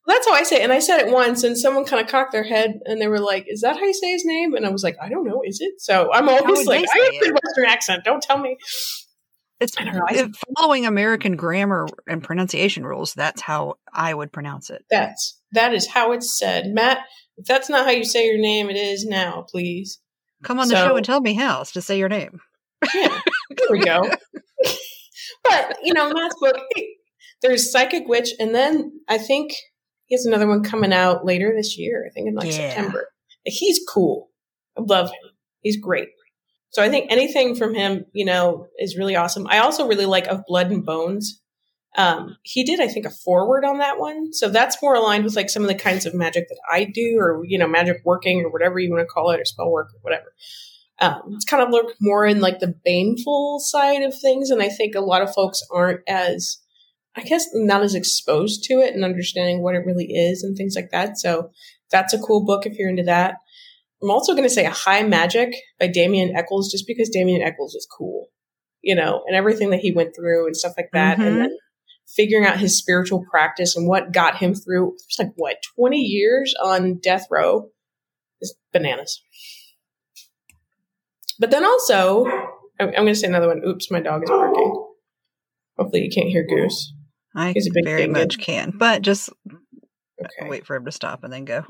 That's how I say it. And I said it once and someone kind of cocked their head and they were like, is that how you say his name? And I was like, I don't know. Is it? So I'm always like, I have a good Western accent. Don't tell me. It's I don't know. Following American grammar and pronunciation rules, that's how I would pronounce it. That is how it's said. Matt, if that's not how you say your name, it is now, please. Come on the show and tell me how to say your name. Yeah, there we go. But, you know, Matt's book, there's Psychic Witch, and then I think he has another one coming out later this year, I think in September. He's cool. I love him. He's great. So I think anything from him, you know, is really awesome. I also really like Of Blood and Bones. He did, I think, a foreword on that one. So that's more aligned with like some of the kinds of magic that I do, or, you know, magic working or whatever you want to call it, or spell work or whatever. It's kind of looked more in like the baneful side of things. And I think a lot of folks aren't as, I guess, not as exposed to it and understanding what it really is and things like that. So that's a cool book if you're into that. I'm also going to say High Magic by Damian Eccles, just because Damian Eccles is cool, you know, and everything that he went through and stuff like that. Mm-hmm. And then figuring out his spiritual practice and what got him through, it's like, 20 years on death row is bananas. But then also, I'm going to say another one. Oops, my dog is barking. Hopefully you can't hear Goose. I very much can, but just wait for him to stop and then go.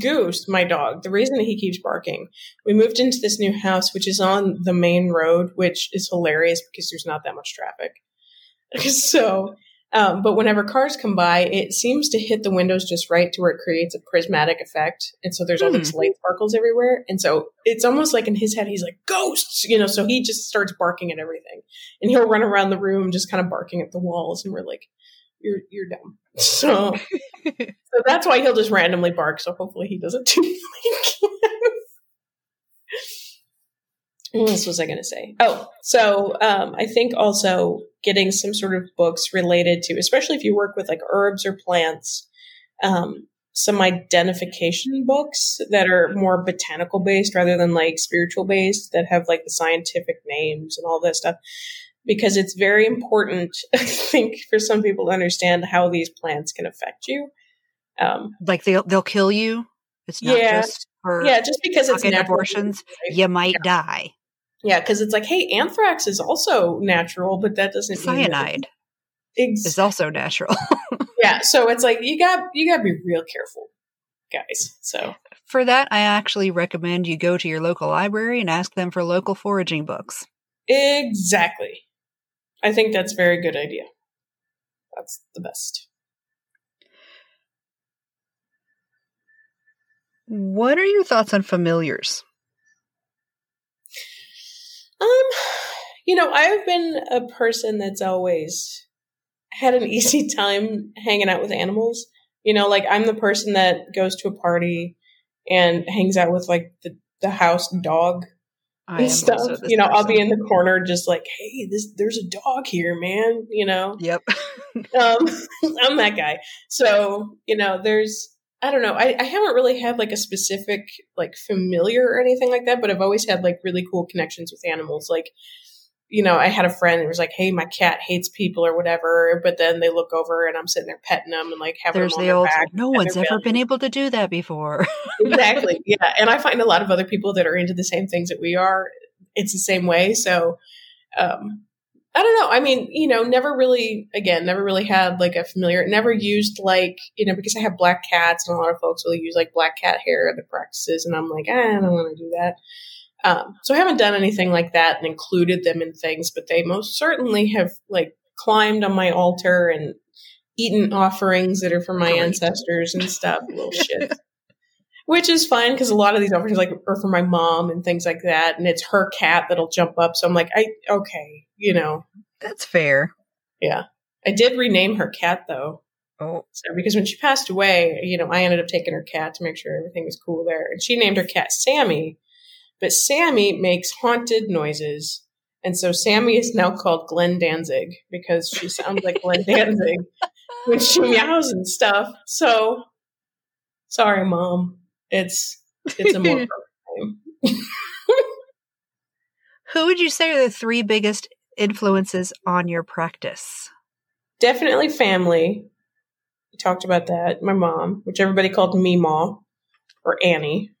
Goose, my dog, the reason that he keeps barking, we moved into this new house, which is on the main road, which is hilarious because there's not that much traffic. So, but whenever cars come by, it seems to hit the windows just right to where it creates a prismatic effect. And so there's all these light sparkles everywhere. And so it's almost like in his head, he's like, ghosts, you know, so he just starts barking at everything. And he'll run around the room just kind of barking at the walls. And we're like, you're dumb. So that's why he'll just randomly bark. So hopefully he doesn't do What else was I going to say? I think also getting some sort of books related to, especially if you work with like herbs or plants, some identification books that are more botanical based rather than like spiritual based, that have like the scientific names and all that stuff. Because it's very important, I think, for some people to understand how these plants can affect you. Like they'll kill you. It's not just for just because it's natural abortions, right? You might die. Yeah, because it's like, hey, anthrax is also natural, but that doesn't cyanide mean is also natural. Yeah, so it's like you got to be real careful, guys. So for that, I actually recommend you go to your local library and ask them for local foraging books. Exactly. I think that's a very good idea. That's the best. What are your thoughts on familiars? You know, I've been a person that's always had an easy time hanging out with animals. You know, like I'm the person that goes to a party and hangs out with like the house dog. And stuff, you know, person. I'll be in the corner just like, hey, there's a dog here, man, you know? Yep. I'm that guy. So, you know, I haven't really had like a specific like familiar or anything like that, but I've always had like really cool connections with animals. Like, you know, I had a friend that was like, hey, my cat hates people or whatever, but then they look over and I'm sitting there petting them and like having them on their back. No one's ever been able to do that before. Exactly. Yeah. And I find a lot of other people that are into the same things that we are. It's the same way. So, I don't know. I mean, you know, never really had like a familiar, never used like, you know, because I have black cats and a lot of folks will use like black cat hair in the practices and I'm like, I don't want to do that. So I haven't done anything like that and included them in things, but they most certainly have like climbed on my altar and eaten offerings that are from my ancestors and stuff, little shit. Which is fine because a lot of these offerings like are for my mom and things like that, and it's her cat that'll jump up. So I'm like, okay, you know, that's fair. Yeah, I did rename her cat though. Oh, so because when she passed away, you know, I ended up taking her cat to make sure everything was cool there, and she named her cat Sammy. But Sammy makes haunted noises, and so Sammy is now called Glenn Danzig because she sounds like Glenn Danzig when she meows and stuff. So, sorry, Mom. It's a more problem. Who would you say are the three biggest influences on your practice? Definitely family. We talked about that. My mom, which everybody called Meemaw or Annie.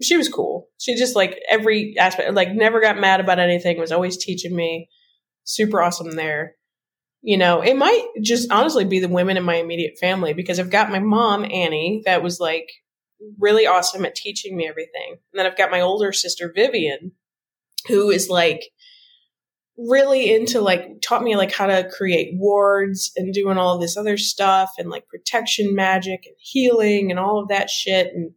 She was cool. She just like every aspect, like never got mad about anything, was always teaching me. Super awesome there. You know, it might just honestly be the women in my immediate family because I've got my mom, Annie, that was like really awesome at teaching me everything. And then I've got my older sister, Vivian, who is like really into like taught me like how to create wards and doing all this other stuff and like protection magic and healing and all of that shit. And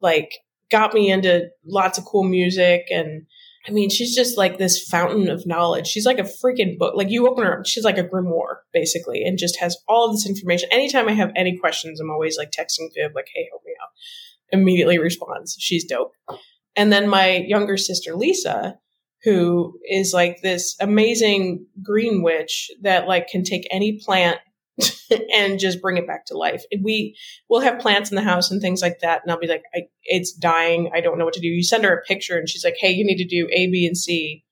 like got me into lots of cool music and I mean, she's just like this fountain of knowledge. She's like a freaking book. Like you open her up, she's like a grimoire basically, and just has all of this information. Anytime I have any questions, I'm always like texting Viv, like, hey, help me out. Immediately responds. She's dope. And then my younger sister, Lisa, who is like this amazing green witch that like can take any plant and just bring it back to life. We will have plants in the house and things like that. And I'll be like, it's dying. I don't know what to do. You send her a picture and she's like, hey, you need to do A, B, and C.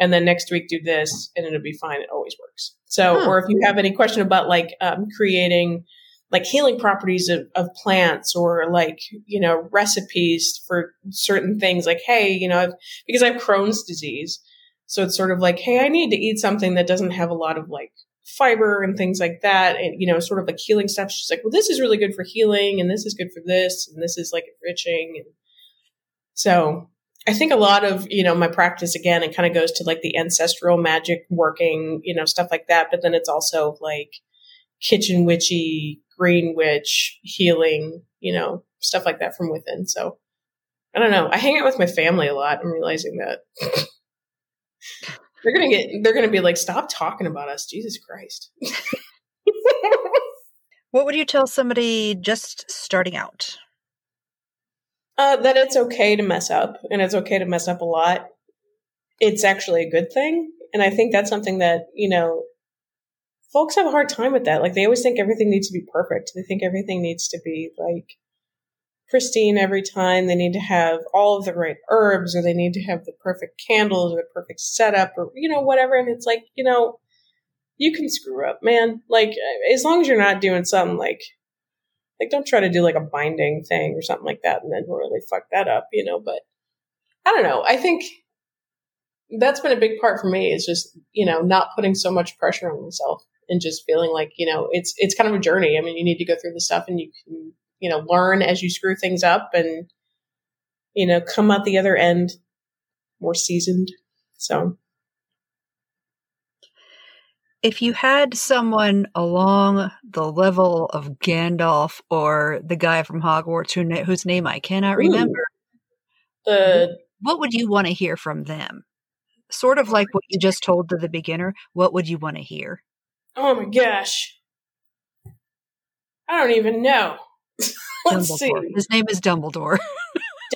And then next week do this and it'll be fine. It always works. So, or if you have any question about like creating like healing properties of plants or like, you know, recipes for certain things like, hey, you know, because I have Crohn's disease. So it's sort of like, hey, I need to eat something that doesn't have a lot of like fiber and things like that, and you know, sort of like healing stuff. She's like, well, this is really good for healing, and this is good for this, and this is like enriching. And so I think a lot of, you know, my practice again, it kind of goes to like the ancestral magic working, you know, stuff like that. But then it's also like kitchen witchy, green witch, healing, you know, stuff like that from within. So I don't know. I hang out with my family a lot. I'm realizing that. They're going to be like, stop talking about us. Jesus Christ. What would you tell somebody just starting out? That it's okay to mess up, and it's okay to mess up a lot. It's actually a good thing. And I think that's something that, you know, folks have a hard time with that. Like they always think everything needs to be perfect. They think everything needs to be like pristine every time. They need to have all of the right herbs, or they need to have the perfect candles or the perfect setup, or, you know, whatever. And it's like, you know, you can screw up, man. Like, as long as you're not doing something like don't try to do like a binding thing or something like that and then really fuck that up, you know. But I don't know. I think that's been a big part for me, is just, you know, not putting so much pressure on myself and just feeling like, you know, it's kind of a journey. I mean, you need to go through the stuff, and you can, you know, learn as you screw things up and, you know, come out the other end more seasoned. So. If you had someone along the level of Gandalf or the guy from Hogwarts whose name I cannot remember, what would you want to hear from them? Sort of like what you just told to the beginner. What would you want to hear? Oh my gosh. I don't even know. Let's see. His name is Dumbledore.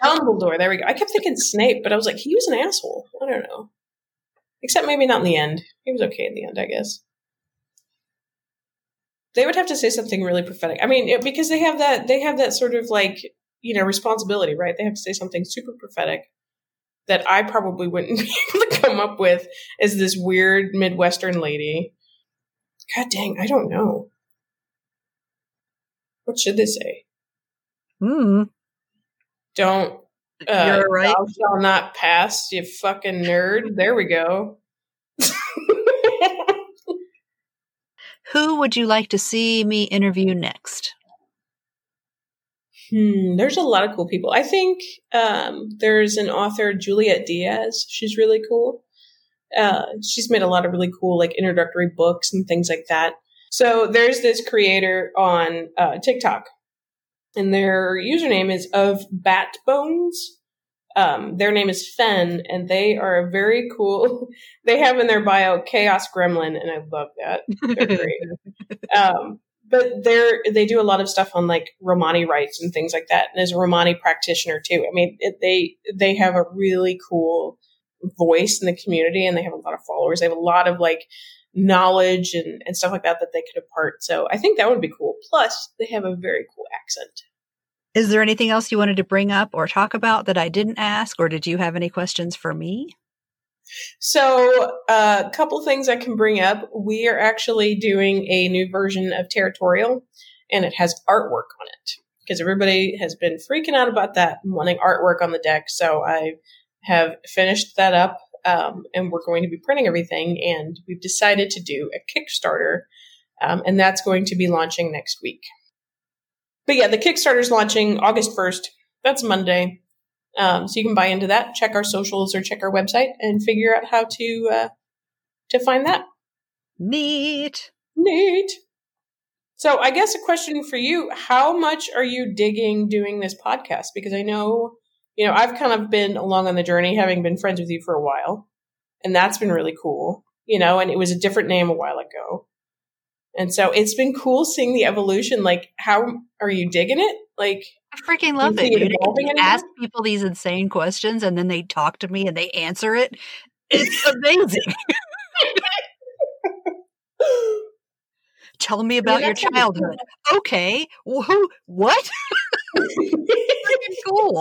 Dumbledore. There we go. I kept thinking Snape, but I was like, he was an asshole. I don't know. Except maybe not in the end. He was okay in the end, I guess. They would have to say something really prophetic. I mean, because they have that sort of like, you know, responsibility, right? They have to say something super prophetic that I probably wouldn't be able to come up with as this weird Midwestern lady. God dang, I don't know. What should they say? Don't. You're right. Thou shall not pass, you fucking nerd. There we go. Who would you like to see me interview next? There's a lot of cool people. I think there's an author, Juliet Diaz. She's really cool. She's made a lot of really cool like introductory books and things like that. So there's this creator on TikTok, and their username is Of Batbones. Their name is Fen, and they are very cool. They have in their bio Chaos Gremlin, and I love that. They're great. But they do a lot of stuff on like Romani rites and things like that. And as a Romani practitioner too, I mean, they have a really cool voice in the community, and they have a lot of followers. They have a lot of like knowledge and stuff like that they could impart. So I think that would be cool. Plus they have a very cool accent. Is there anything else you wanted to bring up or talk about that I didn't ask, or did you have any questions for me? So a couple things I can bring up. We are actually doing a new version of Tarotorial, and it has artwork on it because everybody has been freaking out about that and wanting artwork on the deck. So I have finished that up, and we're going to be printing everything, and we've decided to do a Kickstarter, and that's going to be launching next week. But yeah, the Kickstarter's launching August 1st. That's Monday. So you can buy into that, check our socials or check our website and figure out how to find that. Neat. So I guess a question for you, how much are you digging doing this podcast? Because I know, I've kind of been along on the journey, having been friends with you for a while, and that's been really cool, and it was a different name a while ago. And so it's been cool seeing the evolution. Like, how are you digging it? Like, I freaking love it, dude. I ask people these insane questions, and then they talk to me and they answer it. It's amazing. Tell me about your childhood. Okay. What? Cool.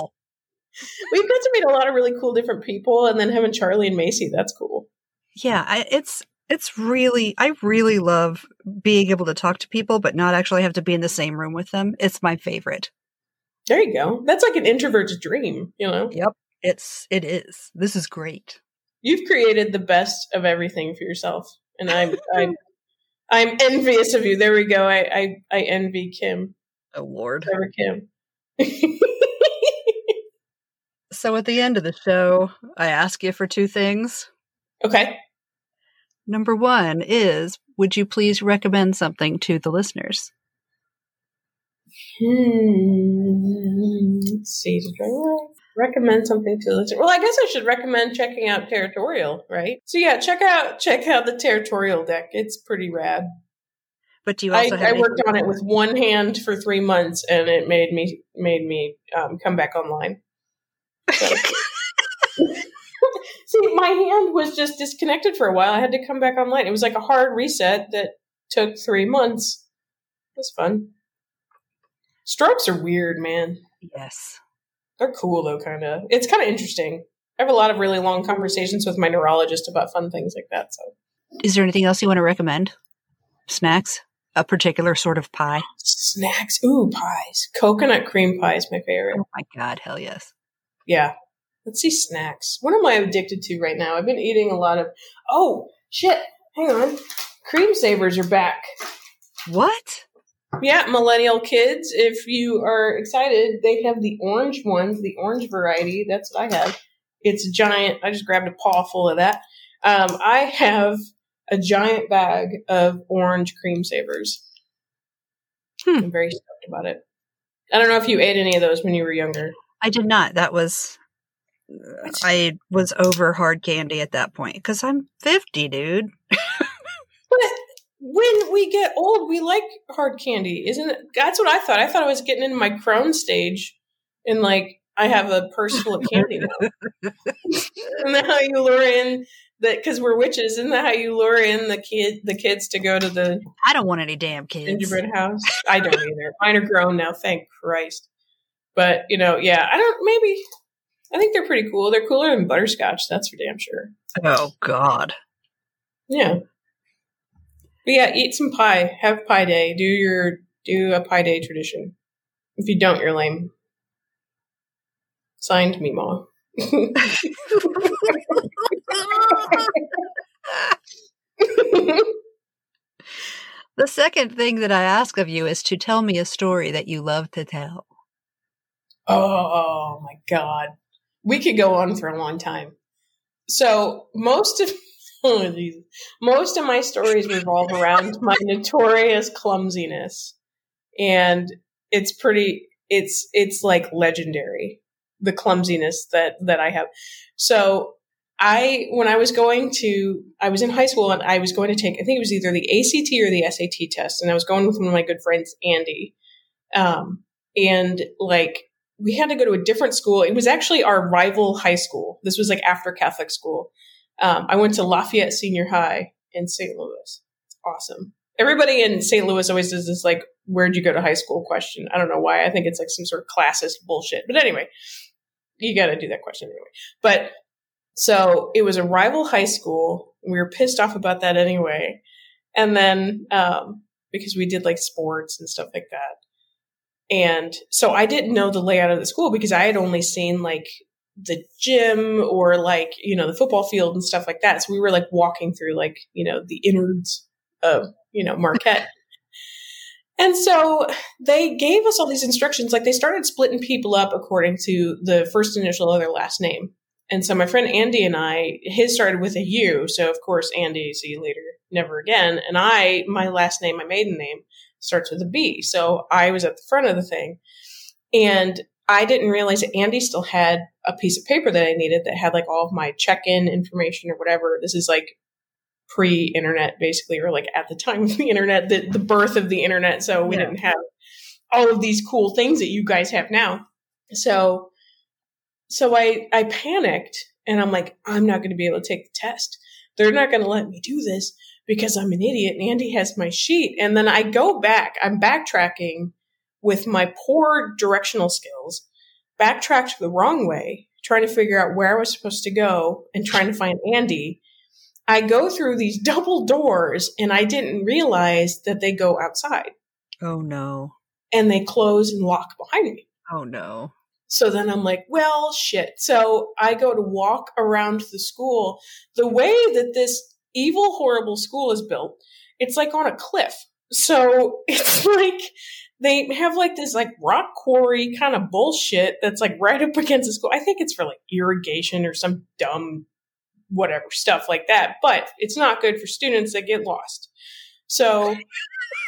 We've got to meet a lot of really cool different people, and then having Charlie and Macy, that's cool. Yeah, I really love being able to talk to people, but not actually have to be in the same room with them. It's my favorite. There you go. That's like an introvert's dream, Yep. It is. This is great. You've created the best of everything for yourself. And I'm envious of you. There we go. I envy Kim. Oh, Lord. Never Kim. So at the end of the show, I ask you for two things. Okay. Number one is, would you please recommend something to the listeners? Let's see. Did I recommend something to the listeners? Well, I guess I should recommend checking out Tarotorial, right? So yeah, check out the Tarotorial deck. It's pretty rad. But do you also I worked on it with one hand for 3 months, and it made me come back online. So. See, my hand was just disconnected for a while. I had to come back online. It was like a hard reset that took 3 months. It was fun. Strokes are weird, man. Yes. They're cool, though, kind of. It's kind of interesting. I have a lot of really long conversations with my neurologist about fun things like that. So, is there anything else you want to recommend? Snacks? A particular sort of pie? Snacks? Ooh, pies. Coconut cream pie is my favorite. Oh, my God. Hell yes. Yeah. Let's see, snacks. What am I addicted to right now? I've been eating a lot of... Oh, shit. Hang on. Cream Savers are back. What? Yeah, millennial kids. If you are excited, they have the orange ones, the orange variety. That's what I have. It's giant. I just grabbed a paw full of that. I have a giant bag of orange Cream Savers. I'm very stoked about it. I don't know if you ate any of those when you were younger. I did not. I was over hard candy at that point because I'm 50, dude. But when we get old, we like hard candy, isn't it? That's what I thought. I thought I was getting into my Crohn's stage, and like I have a purse full of candy now. Isn't that how you lure in that? Because we're witches, isn't that how you lure in the kids to go to the? I don't want any damn kids. Gingerbread house. I don't either. Mine are grown now, thank Christ. But yeah, I don't. Maybe. I think they're pretty cool. They're cooler than butterscotch. That's for damn sure. Oh, God. Yeah. But yeah, eat some pie. Have pie day. Do a pie day tradition. If you don't, you're lame. Signed, Meemaw. The second thing that I ask of you is to tell me a story that you love to tell. Oh my God. We could go on for a long time. So most of my stories revolve around my notorious clumsiness, and it's like legendary, the clumsiness that I have. So I was in high school and I was going to take, I think it was either the ACT or the SAT test. And I was going with one of my good friends, Andy. And like, we had to go to a different school. It was actually our rival high school. This was like after Catholic school. I went to Lafayette Senior High in St. Louis. It's awesome. Everybody in St. Louis always does this, like, where'd you go to high school question? I don't know why. I think it's like some sort of classist bullshit, but anyway, you got to do that question anyway. But so it was a rival high school. We were pissed off about that anyway. And then, because we did like sports and stuff like that. And so I didn't know the layout of the school because I had only seen like the gym or like, you know, the football field and stuff like that. So we were like walking through like, you know, the innards of, you know, Marquette. And so they gave us all these instructions. Like they started splitting people up according to the first initial or their last name. And so my friend Andy and I, his started with a U. So, of course, Andy, see you later, never again. And my last name, my maiden name, starts with a B. So I was at the front of the thing. And I didn't realize that Andy still had a piece of paper that I needed that had, like, all of my check-in information or whatever. This is, like, pre-internet, basically, or, like, at the time of the internet, the birth of the internet. So we didn't have all of these cool things that you guys have now. So I panicked and I'm like, I'm not going to be able to take the test. They're not going to let me do this because I'm an idiot and Andy has my sheet. And then I go back, I'm backtracking with my poor directional skills, backtracked the wrong way, trying to figure out where I was supposed to go and trying to find Andy. I go through these double doors and I didn't realize that they go outside. Oh no. And they close and lock behind me. Oh no. So then I'm like, well, shit. So I go to walk around the school. The way that this evil, horrible school is built, it's like on a cliff. So it's like they have like this like rock quarry kind of bullshit that's like right up against the school. I think it's for like irrigation or some dumb whatever stuff like that. But it's not good for students that get lost. So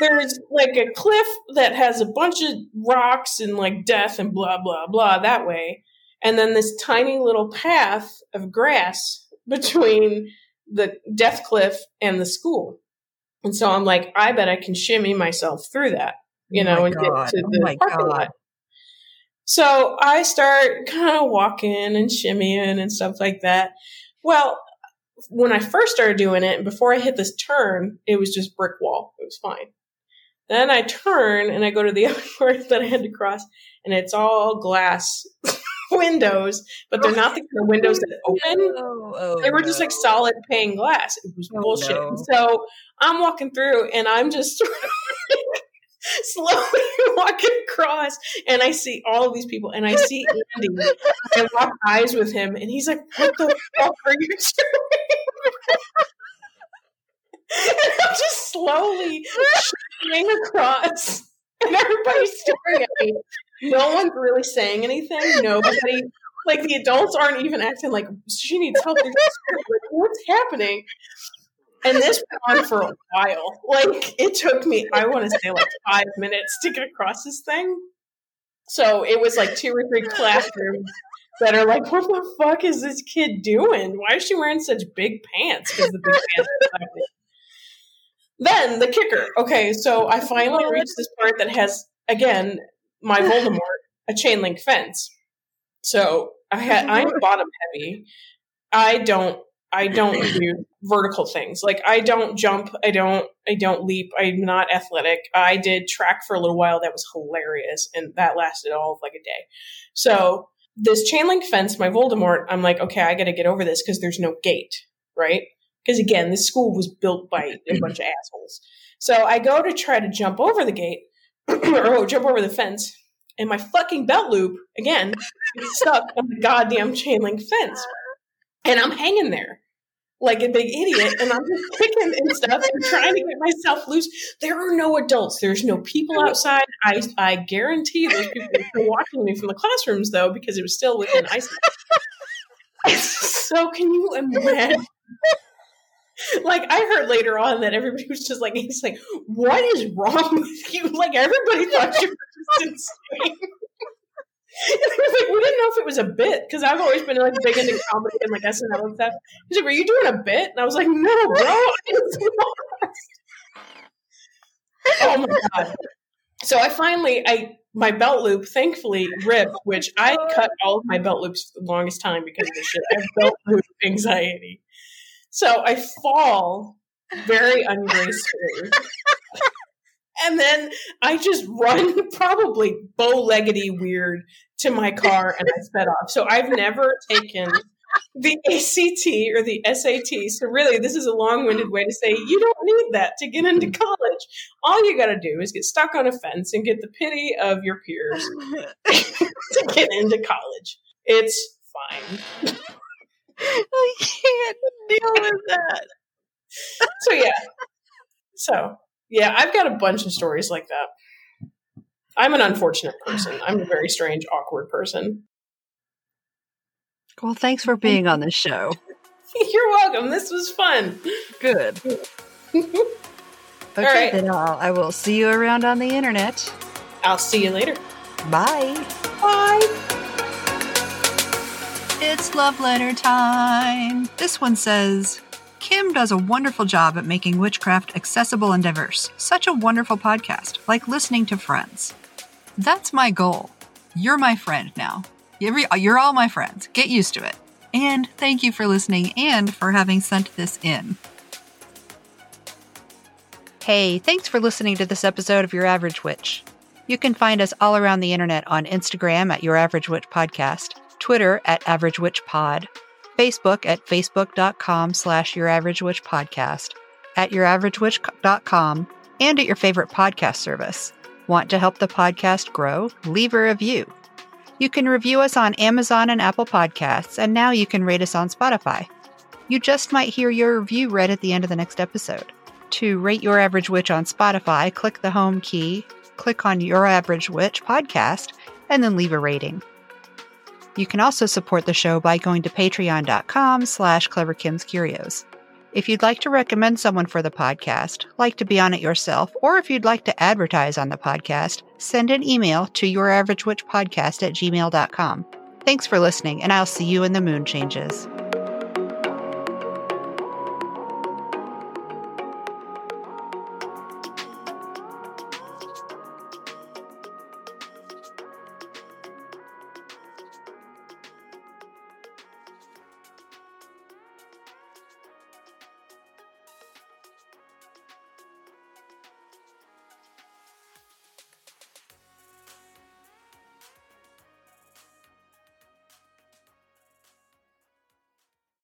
there's like a cliff that has a bunch of rocks and like death and blah, blah, blah that way. And then this tiny little path of grass between the death cliff and the school. And so I'm like, I bet I can shimmy myself through that, you know, and get to the parking lot. So I start kind of walking and shimmying and stuff like that. Well, when I first started doing it, before I hit this turn, it was just brick wall. It was fine. Then I turn and I go to the other part that I had to cross, and it's all glass windows, but they're not the kind of windows that open. They were just like solid pane glass. It was bullshit. No. So I'm walking through and I'm just sort of slowly walking across, and I see all of these people, and I see Andy, and I lock eyes with him, and he's like, "What the fuck are you doing?" And I'm just slowly shuffling across, and everybody's staring at me. No one's really saying anything. Nobody, like the adults, aren't even acting like she needs help. They're just like, "What's happening?" And this went on for a while. Like, it took me, I want to say, like 5 minutes to get across this thing. So it was like 2 or 3 classrooms that are like, what the fuck is this kid doing? Why is she wearing such big pants? Because the big pants are ugly. Then the kicker. Okay, so I finally reached this part that has, again, my Voldemort, a chain link fence. So I'm bottom heavy. I don't do vertical things. Like I don't jump. I don't leap. I'm not athletic. I did track for a little while. That was hilarious. And that lasted all of like a day. So this chain link fence, my Voldemort, I'm like, okay, I got to get over this because there's no gate, right? Because again, this school was built by a bunch of assholes. So I go to try to jump over the gate or jump over the fence. And my fucking belt loop, again, is stuck on the goddamn chain link fence. And I'm hanging there. like a big idiot, and I'm just kicking and stuff and trying to get myself loose. There are no adults. There's no people outside. I guarantee those people were still watching me from the classrooms, though, because it was still within eyesight. So can you imagine? Like, I heard later on that everybody was just like, he's like, what is wrong with you? Like, everybody thought you were just insane. And I was like, we didn't know if it was a bit, because I've always been like big into comedy and like SNL and stuff. He's like, were you doing a bit? And I was like, no, bro. Oh my God. So I finally, my belt loop thankfully ripped, which I cut all of my belt loops for the longest time because of this shit. I have belt loop anxiety. So I fall very ungracefully. And then I just run probably bow-leggedy weird to my car, and I sped off. So I've never taken the ACT or the SAT. So really, this is a long-winded way to say you don't need that to get into college. All you got to do is get stuck on a fence and get the pity of your peers to get into college. It's fine. I can't deal with that. So, I've got a bunch of stories like that. I'm an unfortunate person. I'm a very strange, awkward person. Well, thanks for being on this show. You're welcome. This was fun. Good. Okay, all right. Then I will see you around on the internet. I'll see you later. Bye. Bye. It's love letter time. This one says, Kim does a wonderful job at making witchcraft accessible and diverse. Such a wonderful podcast, like listening to friends. That's my goal. You're my friend now. You're all my friends. Get used to it. And thank you for listening and for having sent this in. Hey, thanks for listening to this episode of Your Average Witch. You can find us all around the internet on Instagram at Your Average Witch Podcast, Twitter at Average Witch Pod, Facebook at facebook.com/Your Average Witch Podcast, at youraveragewitch.com, and at your favorite podcast service. Want to help the podcast grow? Leave a review. You can review us on Amazon and Apple Podcasts, and now you can rate us on Spotify. You just might hear your review read at the end of the next episode. To rate Your Average Witch on Spotify, click the home key, click on Your Average Witch Podcast, and then leave a rating. You can also support the show by going to patreon.com/CleverKimsCurios. If you'd like to recommend someone for the podcast, like to be on it yourself, or if you'd like to advertise on the podcast, send an email to youraveragewitchpodcast@gmail.com. Thanks for listening, and I'll see you when the moon changes.